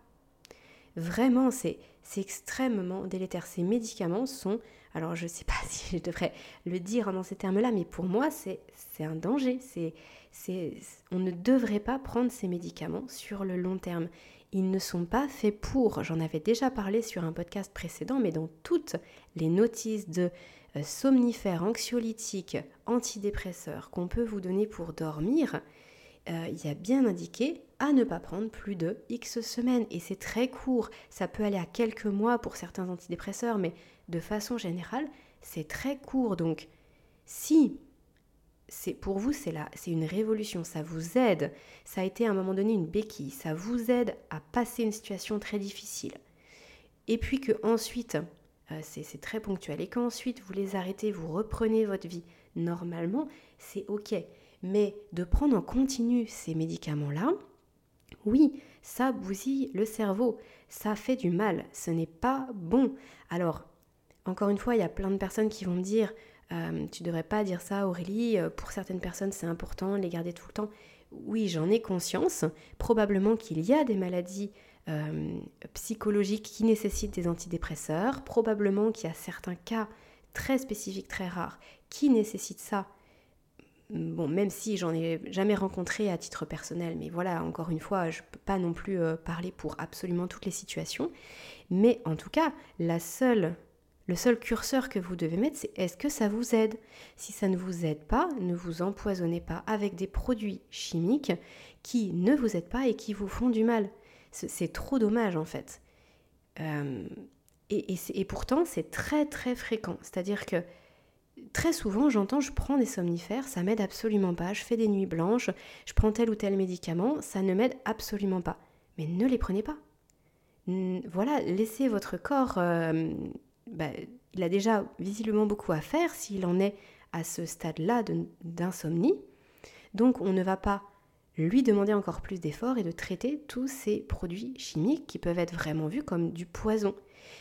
Vraiment, c'est extrêmement délétère. Ces médicaments sont, alors je ne sais pas si je devrais le dire dans ces termes-là, mais pour moi, c'est un danger. On ne devrait pas prendre ces médicaments sur le long terme. Ils ne sont pas faits pour. J'en avais déjà parlé sur un podcast précédent, mais dans toutes les notices de somnifères, anxiolytiques, antidépresseurs qu'on peut vous donner pour dormir, il y a bien indiqué à ne pas prendre plus de X semaines. Et c'est très court, ça peut aller à quelques mois pour certains antidépresseurs, mais de façon générale, c'est très court. Donc, si c'est pour vous, c'est une révolution, ça vous aide, ça a été à un moment donné une béquille, ça vous aide à passer une situation très difficile. Et puis que ensuite, c'est très ponctuel, et qu'ensuite vous les arrêtez, vous reprenez votre vie normalement, c'est ok. Mais de prendre en continu ces médicaments-là, oui, ça bousille le cerveau, ça fait du mal, ce n'est pas bon. Alors, encore une fois, il y a plein de personnes qui vont me dire « Tu ne devrais pas dire ça Aurélie, pour certaines personnes c'est important de les garder tout le temps ». Oui, j'en ai conscience, probablement qu'il y a des maladies psychologiques qui nécessitent des antidépresseurs, probablement qu'il y a certains cas très spécifiques, très rares, qui nécessitent ça. Bon, même si j'en ai jamais rencontré à titre personnel, mais voilà, encore une fois, je ne peux pas non plus parler pour absolument toutes les situations. Mais en tout cas, le seul curseur que vous devez mettre, c'est est-ce que ça vous aide ? Si ça ne vous aide pas, ne vous empoisonnez pas avec des produits chimiques qui ne vous aident pas et qui vous font du mal. C'est trop dommage en fait. Et pourtant, c'est très très fréquent, c'est-à-dire que très souvent, j'entends, je prends des somnifères, ça m'aide absolument pas, je fais des nuits blanches, je prends tel ou tel médicament, ça ne m'aide absolument pas. Mais ne les prenez pas. Voilà, laissez votre corps, il a déjà visiblement beaucoup à faire s'il en est à ce stade-là d'insomnie. Donc on ne va pas lui demander encore plus d'efforts et de traiter tous ces produits chimiques qui peuvent être vraiment vus comme du poison.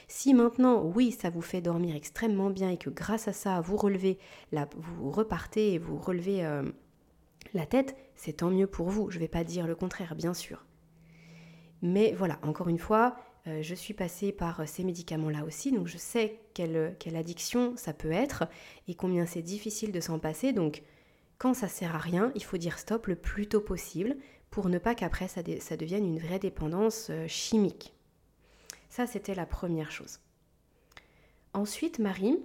Si maintenant, oui, ça vous fait dormir extrêmement bien et que grâce à ça, vous repartez et vous relevez la tête, c'est tant mieux pour vous. Je ne vais pas dire le contraire, bien sûr. Mais voilà, encore une fois, je suis passée par ces médicaments-là aussi, donc je sais quelle addiction ça peut être et combien c'est difficile de s'en passer. Donc, quand ça ne sert à rien, il faut dire stop le plus tôt possible pour ne pas qu'après ça devienne une vraie dépendance chimique. Ça, c'était la première chose. Ensuite, Marie,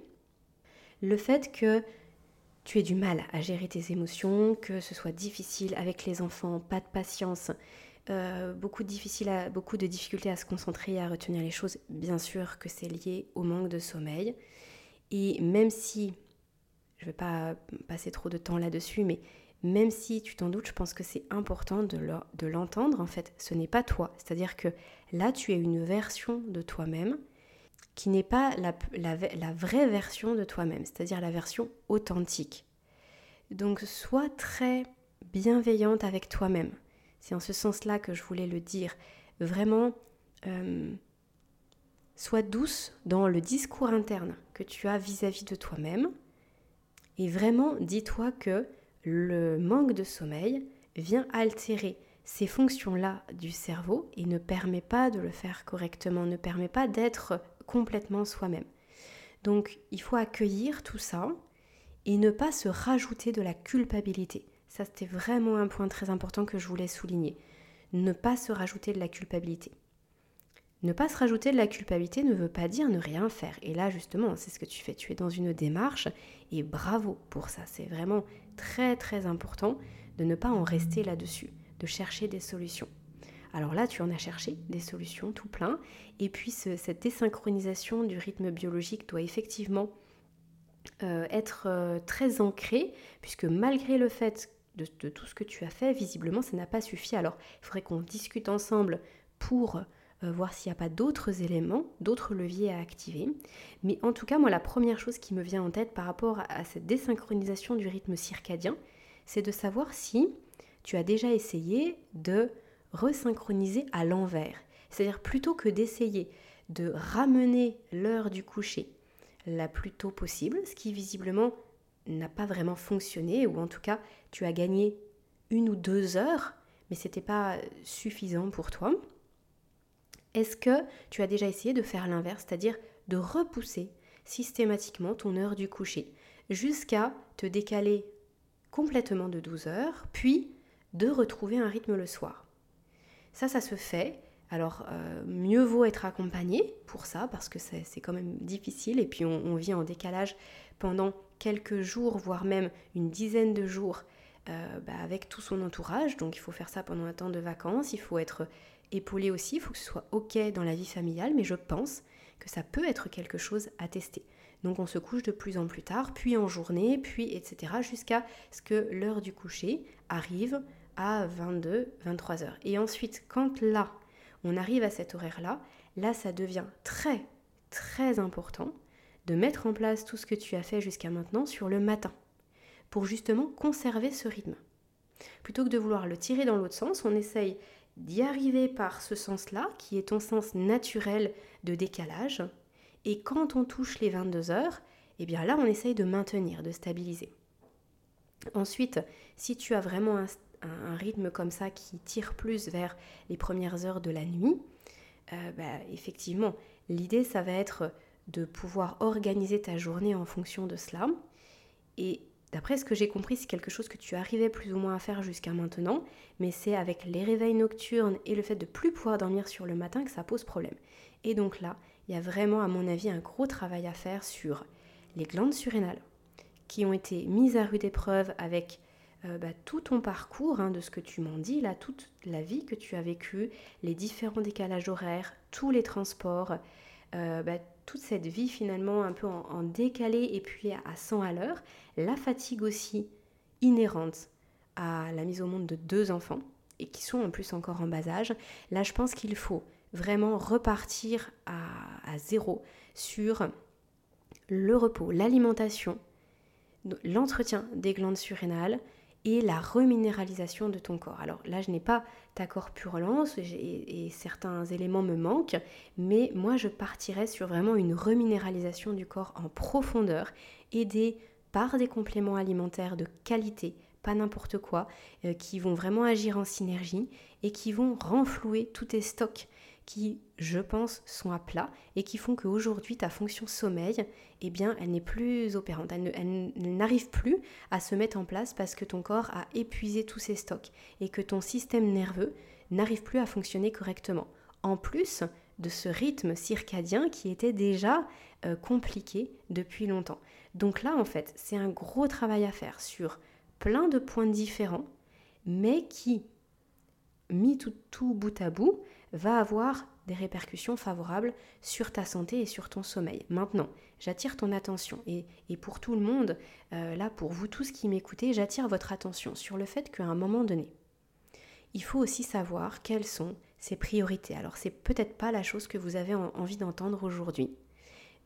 le fait que tu aies du mal à gérer tes émotions, que ce soit difficile avec les enfants, pas de patience, beaucoup de difficultés à se concentrer, à retenir les choses, bien sûr que c'est lié au manque de sommeil. Et même si, je ne vais pas passer trop de temps là-dessus, mais même si tu t'en doutes, je pense que c'est important de l'entendre. En fait, ce n'est pas toi. C'est-à-dire que là, tu es une version de toi-même qui n'est pas la vraie version de toi-même, c'est-à-dire la version authentique. Donc, sois très bienveillante avec toi-même. C'est en ce sens-là que je voulais le dire. Vraiment, sois douce dans le discours interne que tu as vis-à-vis de toi-même. Et vraiment, dis-toi que le manque de sommeil vient altérer ces fonctions-là du cerveau et ne permet pas de le faire correctement, ne permet pas d'être complètement soi-même. Donc, il faut accueillir tout ça et ne pas se rajouter de la culpabilité. Ça, c'était vraiment un point très important que je voulais souligner. Ne pas se rajouter de la culpabilité. Ne pas se rajouter de la culpabilité ne veut pas dire ne rien faire. Et là, justement, c'est ce que tu fais. Tu es dans une démarche et bravo pour ça. C'est vraiment très, très important de ne pas en rester là-dessus, de chercher des solutions. Alors là, tu en as cherché des solutions tout plein. Et puis, cette désynchronisation du rythme biologique doit effectivement être très ancrée, puisque malgré le fait de tout ce que tu as fait, visiblement, ça n'a pas suffi. Alors, il faudrait qu'on discute ensemble pour voir s'il n'y a pas d'autres éléments, d'autres leviers à activer. Mais en tout cas, moi, la première chose qui me vient en tête par rapport à cette désynchronisation du rythme circadien, c'est de savoir si tu as déjà essayé de resynchroniser à l'envers. C'est-à-dire plutôt que d'essayer de ramener l'heure du coucher la plus tôt possible, ce qui visiblement n'a pas vraiment fonctionné, ou en tout cas tu as gagné 1 ou 2 heures, mais ce n'était pas suffisant pour toi. Est-ce que tu as déjà essayé de faire l'inverse, c'est-à-dire de repousser systématiquement ton heure du coucher jusqu'à te décaler complètement de 12 heures, puis de retrouver un rythme le soir ? Ça se fait. Alors, mieux vaut être accompagné pour ça, parce que c'est quand même difficile. Et puis, on vit en décalage pendant quelques jours, voire même une dizaine de jours, avec tout son entourage. Donc, il faut faire ça pendant un temps de vacances. Il faut être épaulé aussi. Il faut que ce soit OK dans la vie familiale. Mais je pense que ça peut être quelque chose à tester. Donc, on se couche de plus en plus tard, puis en journée, puis etc. jusqu'à ce que l'heure du coucher arrive à 22, 23 heures. Et ensuite, quand là, on arrive à cet horaire-là, là, ça devient très, très important de mettre en place tout ce que tu as fait jusqu'à maintenant sur le matin, pour justement conserver ce rythme. Plutôt que de vouloir le tirer dans l'autre sens, on essaye d'y arriver par ce sens-là, qui est ton sens naturel de décalage. Et quand on touche les 22 heures, eh bien là, on essaye de maintenir, de stabiliser. Ensuite, si tu as vraiment un rythme comme ça qui tire plus vers les premières heures de la nuit, effectivement, l'idée, ça va être de pouvoir organiser ta journée en fonction de cela. Et d'après ce que j'ai compris, c'est quelque chose que tu arrivais plus ou moins à faire jusqu'à maintenant, mais c'est avec les réveils nocturnes et le fait de ne plus pouvoir dormir sur le matin que ça pose problème. Et donc là, il y a vraiment, à mon avis, un gros travail à faire sur les glandes surrénales qui ont été mises à rude épreuve avec tout ton parcours, de ce que tu m'en dis, là, toute la vie que tu as vécue, les différents décalages horaires, tous les transports, toute cette vie finalement un peu en décalé et puis à 100 à l'heure, la fatigue aussi inhérente à la mise au monde de 2 enfants et qui sont en plus encore en bas âge. Là, je pense qu'il faut vraiment repartir à zéro sur le repos, l'alimentation, l'entretien des glandes surrénales et la reminéralisation de ton corps. Alors là, je n'ai pas ta corpulence et certains éléments me manquent, mais moi, je partirais sur vraiment une reminéralisation du corps en profondeur, aidée par des compléments alimentaires de qualité, pas n'importe quoi, qui vont vraiment agir en synergie et qui vont renflouer tous tes stocks qui, je pense, sont à plat et qui font qu'aujourd'hui, ta fonction sommeil, eh bien, elle n'est plus opérante. Elle n'arrive plus à se mettre en place parce que ton corps a épuisé tous ses stocks et que ton système nerveux n'arrive plus à fonctionner correctement. En plus de ce rythme circadien qui était déjà compliqué depuis longtemps. Donc là, en fait, c'est un gros travail à faire sur plein de points différents, mais qui, mis tout bout à bout, va avoir des répercussions favorables sur ta santé et sur ton sommeil. Maintenant, j'attire ton attention et pour tout le monde, là pour vous tous qui m'écoutez, j'attire votre attention sur le fait qu'à un moment donné, il faut aussi savoir quelles sont ses priorités. Alors c'est peut-être pas la chose que vous avez envie d'entendre aujourd'hui,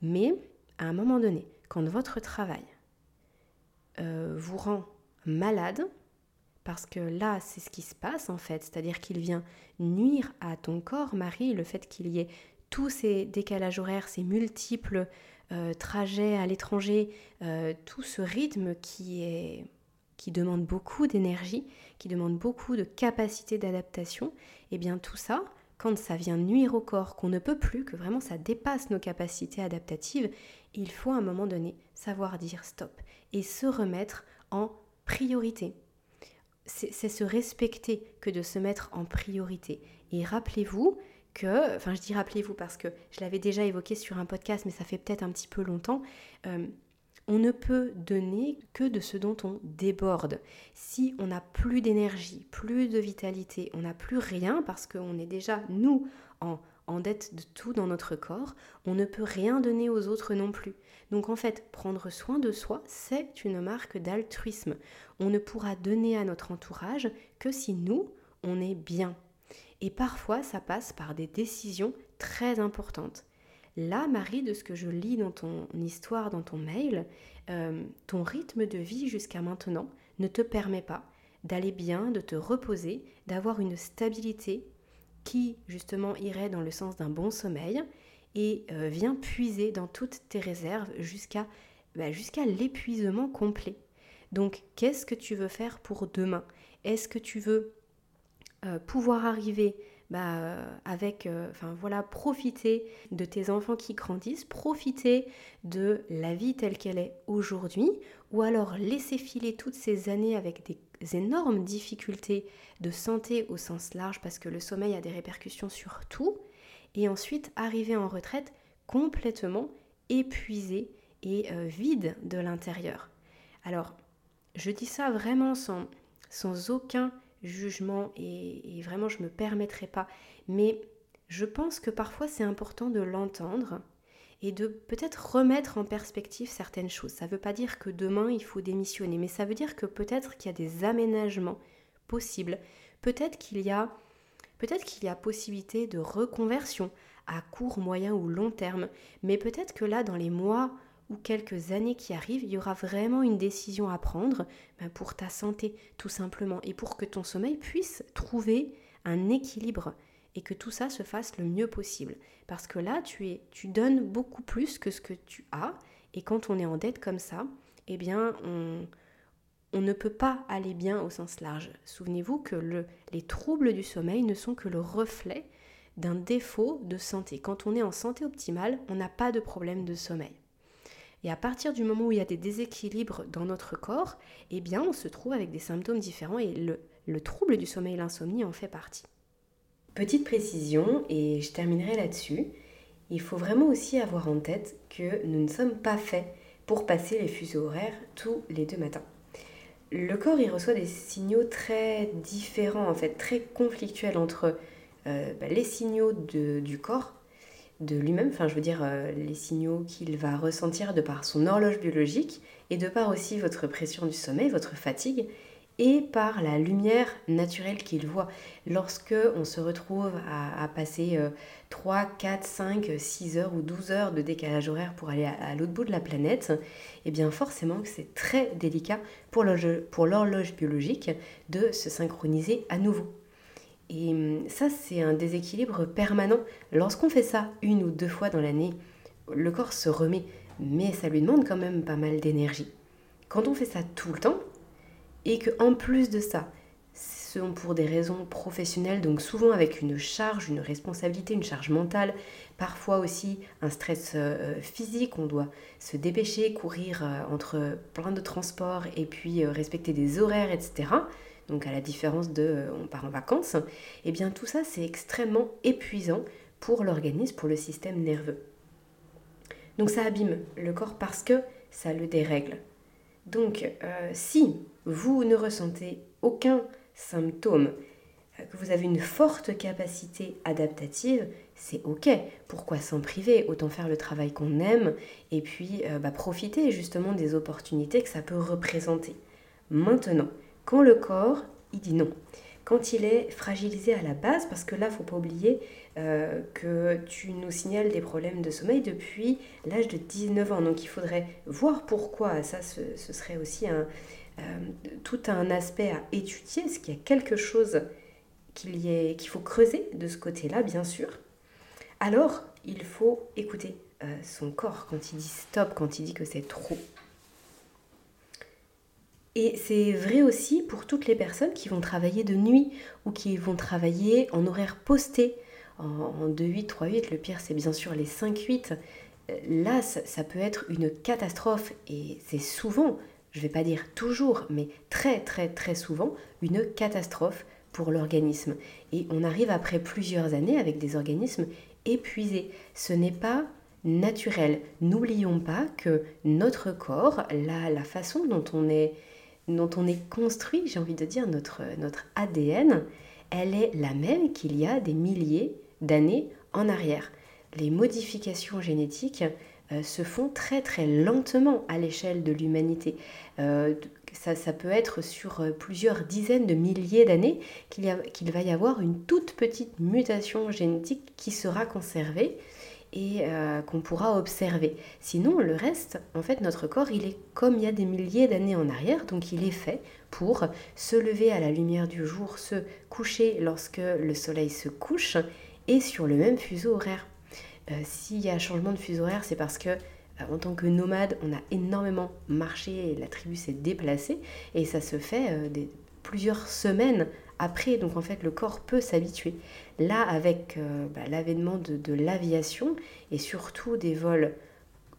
mais à un moment donné, quand votre travail vous rend malade, parce que là, c'est ce qui se passe en fait, c'est-à-dire qu'il vient nuire à ton corps, Marie, le fait qu'il y ait tous ces décalages horaires, ces multiples trajets à l'étranger, tout ce rythme qui demande beaucoup d'énergie, qui demande beaucoup de capacité d'adaptation, et bien tout ça, quand ça vient nuire au corps, qu'on ne peut plus, que vraiment ça dépasse nos capacités adaptatives, il faut à un moment donné savoir dire stop et se remettre en priorité. C'est se respecter que de se mettre en priorité. Et rappelez-vous que, enfin je dis rappelez-vous parce que je l'avais déjà évoqué sur un podcast, mais ça fait peut-être un petit peu longtemps, on ne peut donner que de ce dont on déborde. Si on n'a plus d'énergie, plus de vitalité, on n'a plus rien parce qu'on est déjà, nous, en dette de tout dans notre corps, on ne peut rien donner aux autres non plus. Donc en fait, prendre soin de soi, c'est une marque d'altruisme. On ne pourra donner à notre entourage que si nous, on est bien. Et parfois, ça passe par des décisions très importantes. Là, Marie, de ce que je lis dans ton histoire, dans ton mail, ton rythme de vie jusqu'à maintenant ne te permet pas d'aller bien, de te reposer, d'avoir une stabilité qui, justement, irait dans le sens d'un bon sommeil et vient puiser dans toutes tes réserves jusqu'à l'épuisement complet. Donc, qu'est-ce que tu veux faire pour demain ? Est-ce que tu veux pouvoir arriver... profiter de tes enfants qui grandissent, profiter de la vie telle qu'elle est aujourd'hui, ou alors laisser filer toutes ces années avec des énormes difficultés de santé au sens large, parce que le sommeil a des répercussions sur tout, et ensuite arriver en retraite complètement épuisé et vide de l'intérieur. Alors, je dis ça vraiment sans aucun jugement et vraiment je ne me permettrai pas, mais je pense que parfois c'est important de l'entendre et de peut-être remettre en perspective certaines choses. Ça ne veut pas dire que demain il faut démissionner, mais ça veut dire que peut-être qu'il y a des aménagements possibles, peut-être qu'il y a possibilité de reconversion à court, moyen ou long terme, mais peut-être que là dans les mois ou quelques années qui arrivent, il y aura vraiment une décision à prendre pour ta santé, tout simplement, et pour que ton sommeil puisse trouver un équilibre et que tout ça se fasse le mieux possible. Parce que là, tu donnes beaucoup plus que ce que tu as, et quand on est en dette comme ça, eh bien, on ne peut pas aller bien au sens large. Souvenez-vous que les troubles du sommeil ne sont que le reflet d'un défaut de santé. Quand on est en santé optimale, on n'a pas de problème de sommeil. Et à partir du moment où il y a des déséquilibres dans notre corps, eh bien on se trouve avec des symptômes différents et le trouble du sommeil, l'insomnie en fait partie. Petite précision, et je terminerai là-dessus, il faut vraiment aussi avoir en tête que nous ne sommes pas faits pour passer les fuseaux horaires tous les deux matins. Le corps il reçoit des signaux très différents, en fait très conflictuels entre les signaux du corps, de lui-même, les signaux qu'il va ressentir de par son horloge biologique et de par aussi votre pression du sommeil, votre fatigue et par la lumière naturelle qu'il voit. Lorsque on se retrouve à passer 3, 4, 5, 6 heures ou 12 heures de décalage horaire pour aller à l'autre bout de la planète, eh bien forcément que c'est très délicat pour l'horloge biologique de se synchroniser à nouveau. Et ça, c'est un déséquilibre permanent. Lorsqu'on fait ça une ou deux fois dans l'année, le corps se remet, mais ça lui demande quand même pas mal d'énergie. Quand on fait ça tout le temps, et qu'en plus de ça, ce sont pour des raisons professionnelles, donc souvent avec une charge, une responsabilité, une charge mentale, parfois aussi un stress physique, on doit se dépêcher, courir entre plein de transports et puis respecter des horaires, etc., donc à la différence de « on part en vacances », eh bien tout ça c'est extrêmement épuisant pour l'organisme, pour le système nerveux. Donc ça abîme le corps parce que ça le dérègle. Donc si vous ne ressentez aucun symptôme, que vous avez une forte capacité adaptative, c'est ok. Pourquoi s'en priver ? Autant faire le travail qu'on aime et puis profiter justement des opportunités que ça peut représenter. Maintenant, quand le corps, il dit non. Quand il est fragilisé à la base, parce que là, il ne faut pas oublier que tu nous signales des problèmes de sommeil depuis l'âge de 19 ans. Donc, il faudrait voir pourquoi. Ça, ce serait aussi tout un aspect à étudier. Est-ce qu'il y a quelque chose qu'il faut creuser de ce côté-là, bien sûr. Alors, il faut écouter son corps quand il dit stop, quand il dit que c'est trop. Et c'est vrai aussi pour toutes les personnes qui vont travailler de nuit ou qui vont travailler en horaire posté, en 2-8, 3-8, le pire c'est bien sûr les 5-8. Là, ça peut être une catastrophe et c'est souvent, je ne vais pas dire toujours, mais très très très souvent, une catastrophe pour l'organisme. Et on arrive après plusieurs années avec des organismes épuisés. Ce n'est pas naturel. N'oublions pas que notre corps, la façon dont on est construit, j'ai envie de dire, notre ADN, elle est la même qu'il y a des milliers d'années en arrière. Les modifications génétiques se font très très lentement à l'échelle de l'humanité. Ça peut être sur plusieurs dizaines de milliers d'années qu'il va y avoir une toute petite mutation génétique qui sera conservée et qu'on pourra observer. Sinon, le reste, en fait, notre corps, il est comme il y a des milliers d'années en arrière, donc il est fait pour se lever à la lumière du jour, se coucher lorsque le soleil se couche et sur le même fuseau horaire. S'il y a changement de fuseau horaire, c'est parce que en tant que nomade, on a énormément marché et la tribu s'est déplacée et ça se fait plusieurs semaines après, donc en fait le corps peut s'habituer. Là, avec l'avènement de l'aviation et surtout des vols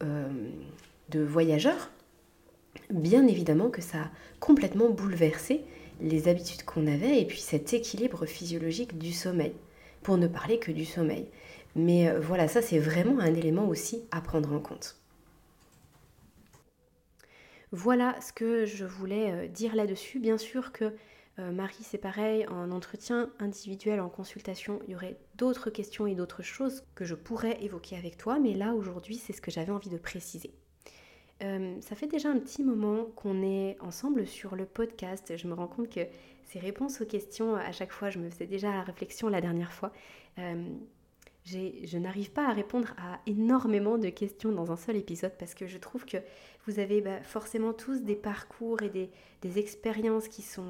de voyageurs, bien évidemment que ça a complètement bouleversé les habitudes qu'on avait et puis cet équilibre physiologique du sommeil, pour ne parler que du sommeil. Mais voilà, ça c'est vraiment un élément aussi à prendre en compte. Voilà ce que je voulais dire là-dessus. Bien sûr que Marie, c'est pareil, en entretien individuel, en consultation, il y aurait d'autres questions et d'autres choses que je pourrais évoquer avec toi, mais là aujourd'hui, c'est ce que j'avais envie de préciser. Ça fait déjà un petit moment qu'on est ensemble sur le podcast. Je me rends compte que ces réponses aux questions, à chaque fois, je me faisais déjà la réflexion la dernière fois. Je n'arrive pas à répondre à énormément de questions dans un seul épisode parce que je trouve que vous avez forcément tous des parcours et des expériences qui sont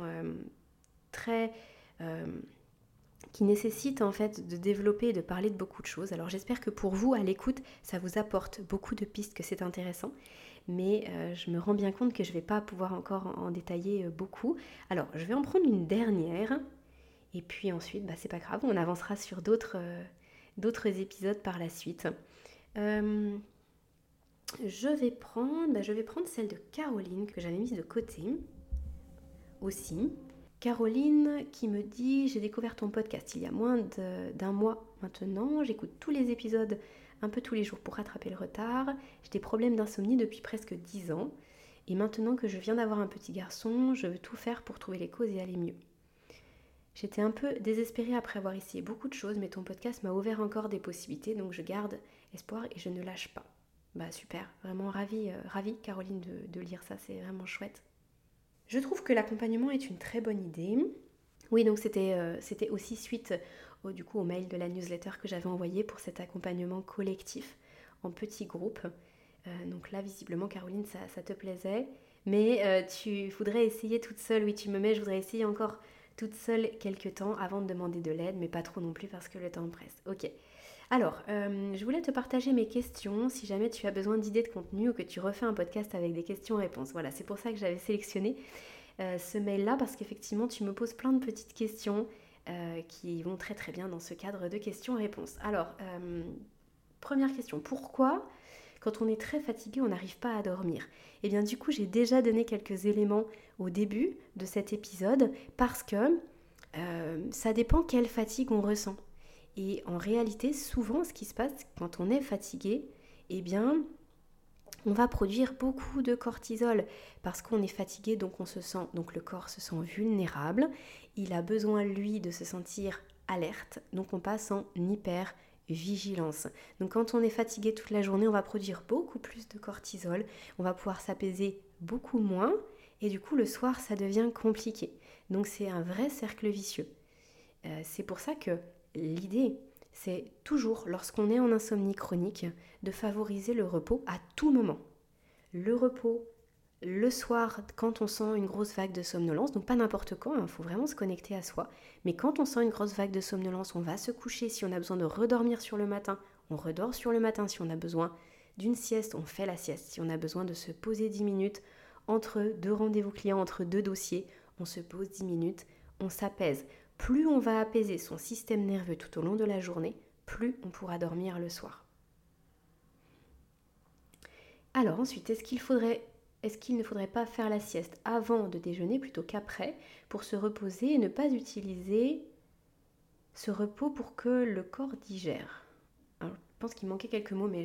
qui nécessitent en fait de développer et de parler de beaucoup de choses. Alors j'espère que pour vous à l'écoute, ça vous apporte beaucoup de pistes, que c'est intéressant. Mais je me rends bien compte que je ne vais pas pouvoir encore en détailler beaucoup. Alors je vais en prendre une dernière et puis ensuite, c'est pas grave, on avancera sur d'autres épisodes par la suite. Je vais prendre celle de Caroline que j'avais mise de côté aussi. Caroline qui me dit: j'ai découvert ton podcast il y a moins d'un mois maintenant, j'écoute tous les épisodes un peu tous les jours pour rattraper le retard, j'ai des problèmes d'insomnie depuis presque 10 ans et maintenant que je viens d'avoir un petit garçon, je veux tout faire pour trouver les causes et aller mieux. J'étais un peu désespérée après avoir essayé beaucoup de choses, mais ton podcast m'a ouvert encore des possibilités, donc je garde espoir et je ne lâche pas. Super, vraiment ravie Caroline de lire ça, c'est vraiment chouette. Je trouve que l'accompagnement est une très bonne idée. Oui, donc c'était aussi suite au mail de la newsletter que j'avais envoyé pour cet accompagnement collectif en petits groupes. Donc là, visiblement, Caroline, ça te plaisait, mais tu voudrais essayer toute seule. Oui, tu me mets, je voudrais essayer encore toute seule quelques temps avant de demander de l'aide, mais pas trop non plus parce que le temps presse. Ok. Alors, je voulais te partager mes questions si jamais tu as besoin d'idées de contenu ou que tu refais un podcast avec des questions-réponses. Voilà, c'est pour ça que j'avais sélectionné ce mail-là parce qu'effectivement, tu me poses plein de petites questions qui vont très très bien dans ce cadre de questions-réponses. Alors, première question, pourquoi quand on est très fatigué, on n'arrive pas à dormir? Et bien du coup, j'ai déjà donné quelques éléments au début de cet épisode parce que ça dépend quelle fatigue on ressent. Et en réalité, souvent, ce qui se passe quand on est fatigué, eh bien, on va produire beaucoup de cortisol parce qu'on est fatigué, donc le corps se sent vulnérable. Il a besoin, lui, de se sentir alerte, donc on passe en hypervigilance. Donc quand on est fatigué toute la journée, on va produire beaucoup plus de cortisol, on va pouvoir s'apaiser beaucoup moins et du coup, le soir, ça devient compliqué. Donc c'est un vrai cercle vicieux. C'est pour ça que l'idée, c'est toujours, lorsqu'on est en insomnie chronique, de favoriser le repos à tout moment. Le repos, le soir, quand on sent une grosse vague de somnolence, donc pas n'importe quand, il faut vraiment se connecter à soi, mais quand on sent une grosse vague de somnolence, on va se coucher. Si on a besoin de redormir sur le matin, on redort sur le matin. Si on a besoin d'une sieste, on fait la sieste. Si on a besoin de se poser 10 minutes entre deux rendez-vous clients, entre deux dossiers, on se pose 10 minutes, on s'apaise. Plus on va apaiser son système nerveux tout au long de la journée, plus on pourra dormir le soir. Alors ensuite, est-ce qu'il faudrait est-ce qu'il ne faudrait pas faire la sieste avant de déjeuner plutôt qu'après pour se reposer et ne pas utiliser ce repos pour que le corps digère? Alors, je pense qu'il manquait quelques mots, mais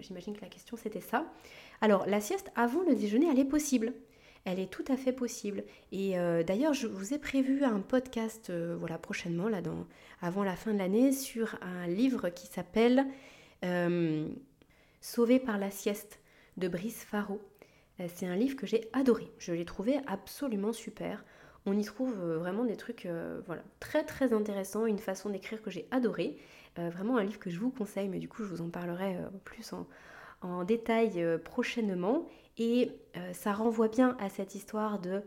j'imagine que la question c'était ça. Alors, la sieste avant le déjeuner, elle est possible. Elle est tout à fait possible. Et d'ailleurs, je vous ai prévu un podcast prochainement, avant la fin de l'année, sur un livre qui s'appelle « Sauvée par la sieste » de Brice Faro. C'est un livre que j'ai adoré. Je l'ai trouvé absolument super. On y trouve vraiment des trucs très très intéressants, une façon d'écrire que j'ai adorée. Vraiment un livre que je vous conseille, mais du coup, je vous en parlerai plus en détail prochainement. Et ça renvoie bien à cette histoire de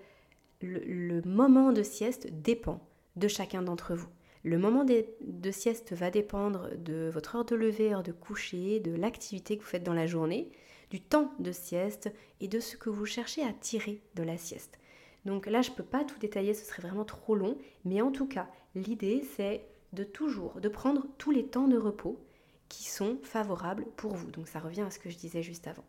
le moment de sieste dépend de chacun d'entre vous. Le moment de sieste va dépendre de votre heure de lever, heure de coucher, de l'activité que vous faites dans la journée, du temps de sieste et de ce que vous cherchez à tirer de la sieste. Donc là, je ne peux pas tout détailler, ce serait vraiment trop long. Mais en tout cas, l'idée, c'est de prendre tous les temps de repos qui sont favorables pour vous. Donc ça revient à ce que je disais juste avant.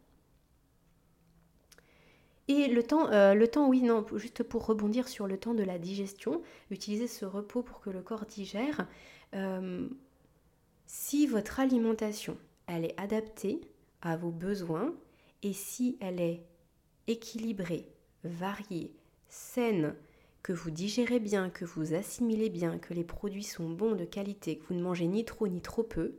Et juste pour rebondir sur le temps de la digestion, utilisez ce repos pour que le corps digère. Si votre alimentation, elle est adaptée à vos besoins et si elle est équilibrée, variée, saine, que vous digérez bien, que vous assimilez bien, que les produits sont bons, de qualité, que vous ne mangez ni trop ni trop peu,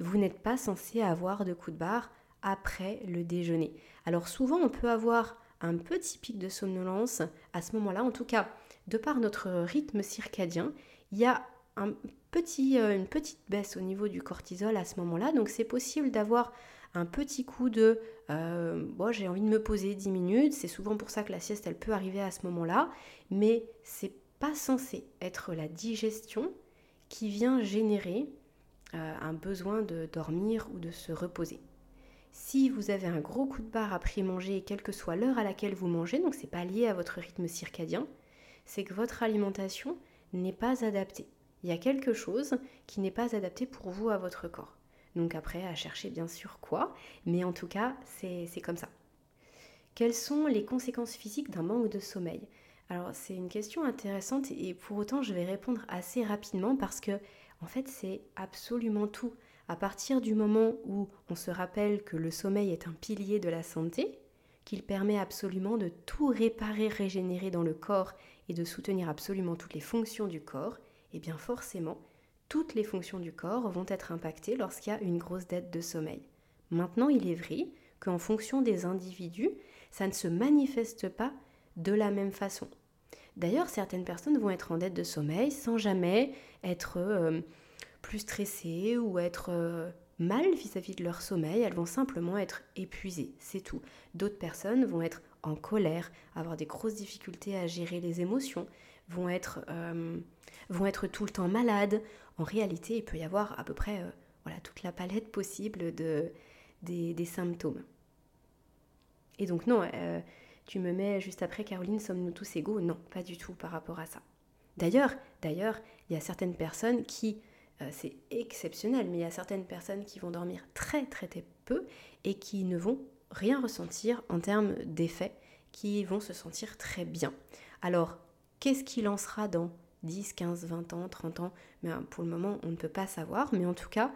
vous n'êtes pas censé avoir de coup de barre après le déjeuner. Alors souvent, on peut avoir un petit pic de somnolence à ce moment-là. En tout cas, de par notre rythme circadien, il y a une petite baisse au niveau du cortisol à ce moment-là. Donc c'est possible d'avoir un petit coup de j'ai envie de me poser 10 minutes. C'est souvent pour ça que la sieste, elle peut arriver à ce moment-là. Mais c'est pas censé être la digestion qui vient générer un besoin de dormir ou de se reposer. Si vous avez un gros coup de barre après manger, quelle que soit l'heure à laquelle vous mangez, donc c'est pas lié à votre rythme circadien, c'est que votre alimentation n'est pas adaptée. Il y a quelque chose qui n'est pas adapté pour vous à votre corps. Donc après, à chercher bien sûr quoi, mais en tout cas, c'est comme ça. Quelles sont les conséquences physiques d'un manque de sommeil? Alors c'est une question intéressante et pour autant, je vais répondre assez rapidement parce que, en fait, c'est absolument tout. À partir du moment où on se rappelle que le sommeil est un pilier de la santé, qu'il permet absolument de tout réparer, régénérer dans le corps et de soutenir absolument toutes les fonctions du corps, et bien forcément, toutes les fonctions du corps vont être impactées lorsqu'il y a une grosse dette de sommeil. Maintenant, il est vrai qu'en fonction des individus, ça ne se manifeste pas de la même façon. D'ailleurs, certaines personnes vont être en dette de sommeil sans jamais être plus stressées ou être mal vis-à-vis de leur sommeil, elles vont simplement être épuisées, c'est tout. D'autres personnes vont être en colère, avoir des grosses difficultés à gérer les émotions, vont être tout le temps malades. En réalité, il peut y avoir à peu près toute la palette possible des symptômes. Et donc non, tu me mets juste après Caroline, sommes-nous tous égaux? Non, pas du tout par rapport à ça. D'ailleurs, il y a certaines personnes qui... c'est exceptionnel, mais il y a certaines personnes qui vont dormir très très peu et qui ne vont rien ressentir en termes d'effets, qui vont se sentir très bien. Alors, qu'est-ce qu'il en sera dans 10, 15, 20 ans, 30 ans? Ben, pour le moment, on ne peut pas savoir, mais en tout cas,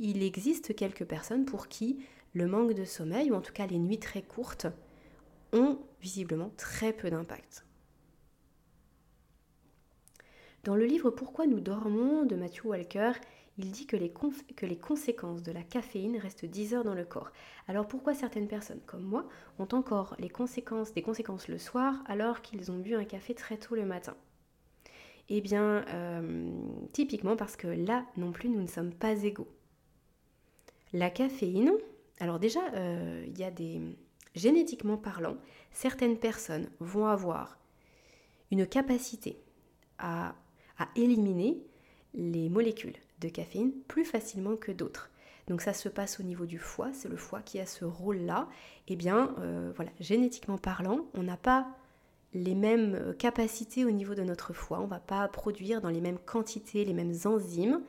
il existe quelques personnes pour qui le manque de sommeil, ou en tout cas les nuits très courtes, ont visiblement très peu d'impact. Dans le livre « Pourquoi nous dormons » de Matthew Walker, il dit que les conséquences de la caféine restent 10 heures dans le corps. Alors pourquoi certaines personnes, comme moi, ont encore des conséquences le soir alors qu'ils ont bu un café très tôt le matin? Eh bien, typiquement parce que là non plus, nous ne sommes pas égaux. La caféine, alors déjà, il y a génétiquement parlant, certaines personnes vont avoir une capacité à éliminer les molécules de caféine plus facilement que d'autres. Donc ça se passe au niveau du foie, c'est le foie qui a ce rôle-là. Eh bien, génétiquement parlant, on n'a pas les mêmes capacités au niveau de notre foie, on ne va pas produire dans les mêmes quantités, les mêmes enzymes,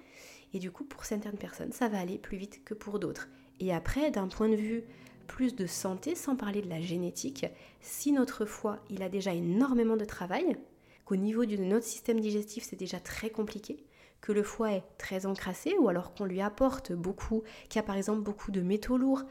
et du coup, pour certaines personnes, ça va aller plus vite que pour d'autres. Et après, d'un point de vue plus de santé, sans parler de la génétique, si notre foie, il a déjà énormément de travail, qu'au niveau de notre système digestif, c'est déjà très compliqué, que le foie est très encrassé, ou alors qu'on lui apporte beaucoup, qu'il y a par exemple beaucoup de métaux lourds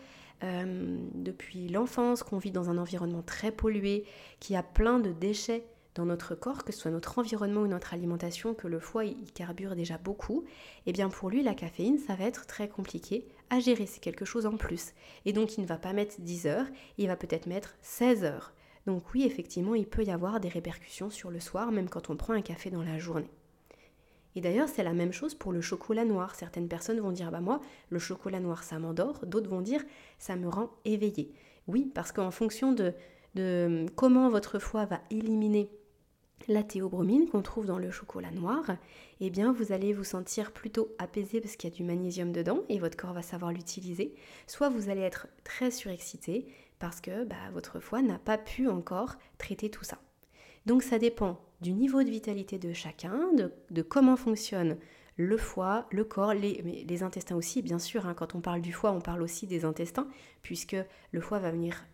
depuis l'enfance, qu'on vit dans un environnement très pollué, qu'il y a plein de déchets dans notre corps, que ce soit notre environnement ou notre alimentation, que le foie il carbure déjà beaucoup, et bien pour lui la caféine ça va être très compliqué à gérer, c'est quelque chose en plus. Et donc il ne va pas mettre 10 heures, il va peut-être mettre 16 heures. Donc oui, effectivement, il peut y avoir des répercussions sur le soir, même quand on prend un café dans la journée. Et d'ailleurs, c'est la même chose pour le chocolat noir. Certaines personnes vont dire « bah moi, le chocolat noir ça m'endort », d'autres vont dire « ça me rend éveillée ». Oui, parce qu'en fonction de comment votre foie va éliminer la théobromine qu'on trouve dans le chocolat noir, eh bien vous allez vous sentir plutôt apaisé parce qu'il y a du magnésium dedans et votre corps va savoir l'utiliser. Soit vous allez être très surexcité parce que votre foie n'a pas pu encore traiter tout ça. Donc ça dépend du niveau de vitalité de chacun, de comment fonctionne le foie, le corps, les intestins aussi, bien sûr. Quand on parle du foie, on parle aussi des intestins puisque le foie va venir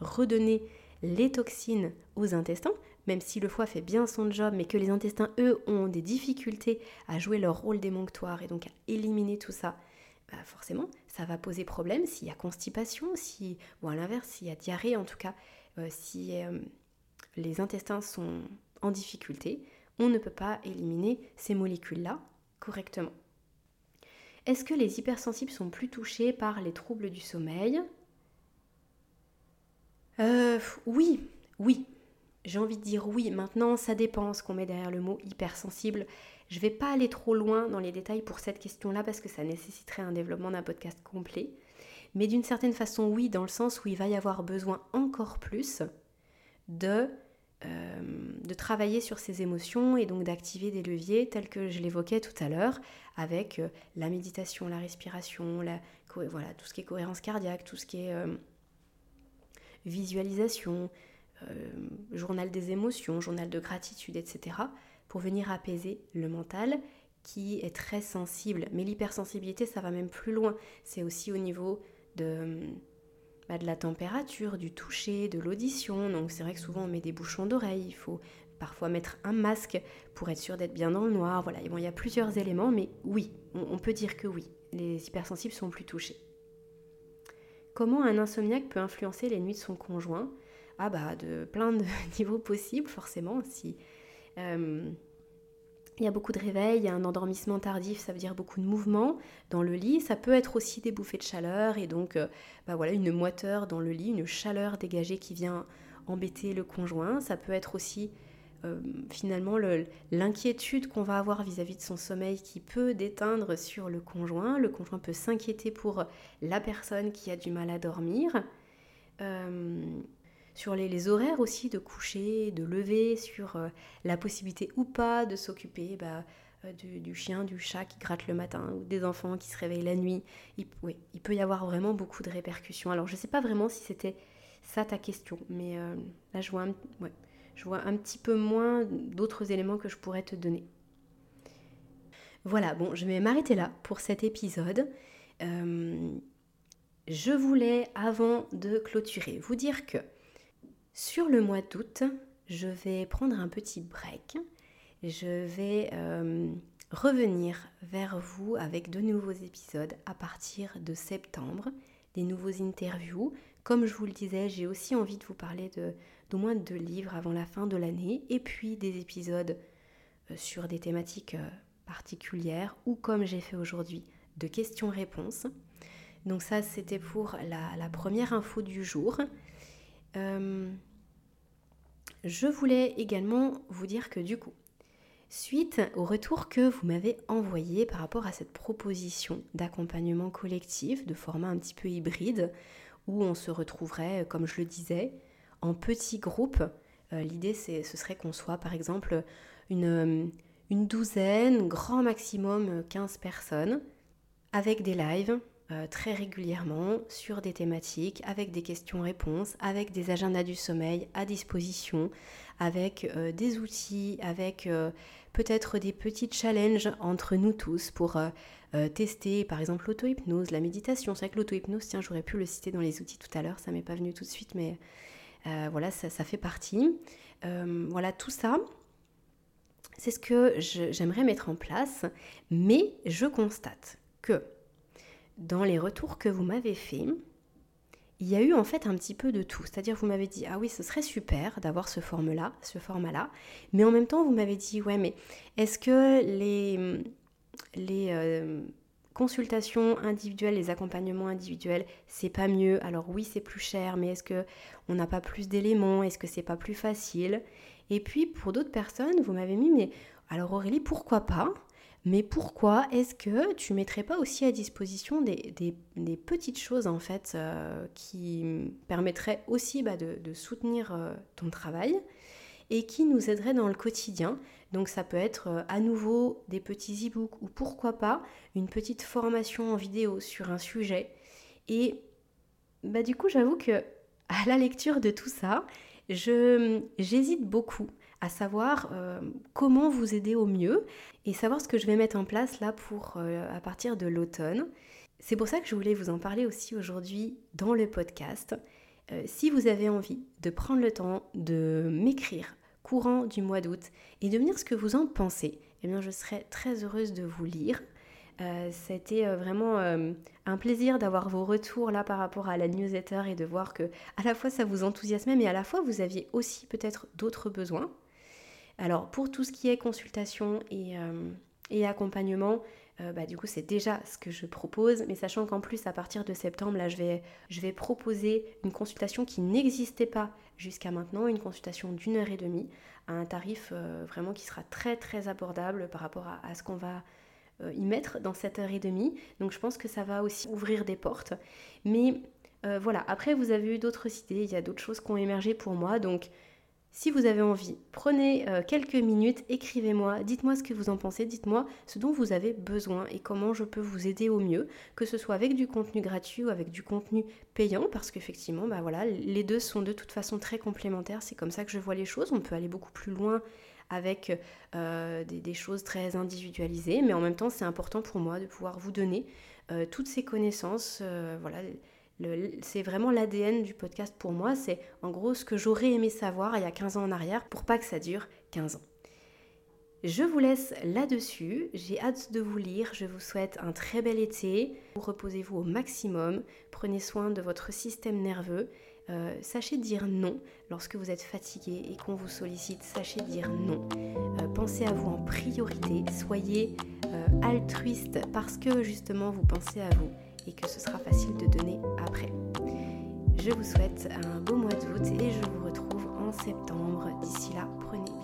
redonner les toxines aux intestins, même si le foie fait bien son job, mais que les intestins, eux, ont des difficultés à jouer leur rôle démonctoire et donc à éliminer tout ça, forcément, ça va poser problème s'il y a constipation, ou à l'inverse, s'il y a diarrhée, en tout cas, si les intestins sont en difficulté, on ne peut pas éliminer ces molécules-là correctement. Est-ce que les hypersensibles sont plus touchés par les troubles du sommeil ? Oui. J'ai envie de dire oui. Maintenant, ça dépend ce qu'on met derrière le mot hypersensible. Je ne vais pas aller trop loin dans les détails pour cette question-là parce que ça nécessiterait un développement d'un podcast complet. Mais d'une certaine façon, oui, dans le sens où il va y avoir besoin encore plus de travailler sur ses émotions et donc d'activer des leviers tels que je l'évoquais tout à l'heure avec la méditation, la respiration, tout ce qui est cohérence cardiaque, tout ce qui est visualisation, journal des émotions, journal de gratitude, etc. pour venir apaiser le mental qui est très sensible. Mais l'hypersensibilité, ça va même plus loin. C'est aussi au niveau de la température, du toucher, de l'audition. Donc c'est vrai que souvent on met des bouchons d'oreille, il faut parfois mettre un masque pour être sûr d'être bien dans le noir. Voilà, il y a plusieurs éléments, mais oui, on peut dire que oui, les hypersensibles sont plus touchés. Comment un insomniaque peut influencer les nuits de son conjoint ? De plein de niveaux possibles, forcément. Si il y a beaucoup de réveil, il y a un endormissement tardif, ça veut dire beaucoup de mouvements dans le lit. Ça peut être aussi des bouffées de chaleur et donc une moiteur dans le lit, une chaleur dégagée qui vient embêter le conjoint. Ça peut être aussi finalement l'inquiétude qu'on va avoir vis-à-vis de son sommeil qui peut déteindre sur le conjoint. Le conjoint peut s'inquiéter pour la personne qui a du mal à dormir. Sur les horaires aussi de coucher, de lever, sur la possibilité ou pas de s'occuper du chien, du chat qui gratte le matin ou des enfants qui se réveillent la nuit. Il peut y avoir vraiment beaucoup de répercussions. Alors je ne sais pas vraiment si c'était ça ta question, mais là je vois un petit peu moins d'autres éléments que je pourrais te donner. Voilà, je vais m'arrêter là pour cet épisode. Je voulais, avant de clôturer, vous dire que sur le mois d'août, je vais prendre un petit break. Je vais revenir vers vous avec de nouveaux épisodes à partir de septembre, des nouveaux interviews. Comme je vous le disais, j'ai aussi envie de vous parler d'au moins 2 livres avant la fin de l'année et puis des épisodes sur des thématiques particulières ou comme j'ai fait aujourd'hui, de questions-réponses. Donc ça, c'était pour la première info du jour. Je voulais également vous dire que du coup, suite au retour que vous m'avez envoyé par rapport à cette proposition d'accompagnement collectif, de format un petit peu hybride, où on se retrouverait, comme je le disais, en petits groupes. L'idée, ce serait qu'on soit par exemple une douzaine, grand maximum 15 personnes, avec des lives, très régulièrement sur des thématiques, avec des questions-réponses, avec des agendas du sommeil à disposition, avec des outils, avec peut-être des petits challenges entre nous tous pour tester par exemple l'auto-hypnose, la méditation. C'est vrai que l'auto-hypnose, tiens, j'aurais pu le citer dans les outils tout à l'heure, ça m'est pas venu tout de suite, mais voilà, ça fait partie. Voilà, tout ça, c'est ce que j'aimerais mettre en place, mais je constate que dans les retours que vous m'avez faits, il y a eu en fait un petit peu de tout. C'est-à-dire vous m'avez dit « Ah oui, ce serait super d'avoir ce format-là », mais en même temps, vous m'avez dit « Ouais, mais est-ce que les consultations individuelles, les accompagnements individuels, c'est pas mieux? Alors oui, c'est plus cher, mais est-ce qu'on n'a pas plus d'éléments? Est-ce que c'est pas plus facile ?» Et puis, pour d'autres personnes, vous m'avez mis « Mais alors Aurélie, pourquoi pas ? Mais pourquoi est-ce que tu ne mettrais pas aussi à disposition des petites choses en fait qui permettraient aussi de soutenir ton travail et qui nous aideraient dans le quotidien ? Donc ça peut être à nouveau des petits e-books ou pourquoi pas une petite formation en vidéo sur un sujet. Et bah, du coup j'avoue que à la lecture de tout ça, j'hésite beaucoup à savoir comment vous aider au mieux et savoir ce que je vais mettre en place là pour à partir de l'automne. C'est pour ça que je voulais vous en parler aussi aujourd'hui dans le podcast. Si vous avez envie de prendre le temps de m'écrire courant du mois d'août et de me dire ce que vous en pensez, eh bien je serais très heureuse de vous lire. C'était vraiment un plaisir d'avoir vos retours là par rapport à la newsletter et de voir que à la fois ça vous enthousiasmait mais à la fois vous aviez aussi peut-être d'autres besoins. Alors pour tout ce qui est consultation et accompagnement, du coup c'est déjà ce que je propose, mais sachant qu'en plus à partir de septembre là je vais proposer une consultation qui n'existait pas jusqu'à maintenant, une consultation d'1h30 à un tarif vraiment qui sera très très abordable par rapport à ce qu'on va y mettre dans 7h30, donc je pense que ça va aussi ouvrir des portes. Mais voilà, après vous avez eu d'autres idées, il y a d'autres choses qui ont émergé pour moi, donc si vous avez envie, prenez quelques minutes, écrivez-moi, dites-moi ce que vous en pensez, dites-moi ce dont vous avez besoin et comment je peux vous aider au mieux, que ce soit avec du contenu gratuit ou avec du contenu payant, parce qu'effectivement, bah voilà, les deux sont de toute façon très complémentaires, c'est comme ça que je vois les choses, on peut aller beaucoup plus loin avec des choses très individualisées, mais en même temps, c'est important pour moi de pouvoir vous donner toutes ces connaissances, voilà. C'est vraiment l'ADN du podcast pour moi, c'est en gros ce que j'aurais aimé savoir il y a 15 ans en arrière pour pas que ça dure 15 ans. Je vous laisse là-dessus, j'ai hâte de vous lire, je vous souhaite un très bel été, reposez-vous au maximum, prenez soin de votre système nerveux, sachez dire non lorsque vous êtes fatigué et qu'on vous sollicite, sachez dire non, pensez à vous en priorité, soyez altruiste parce que justement vous pensez à vous et que ce sera facile de donner après. Je vous souhaite un beau mois d'août et je vous retrouve en septembre. D'ici là, prenez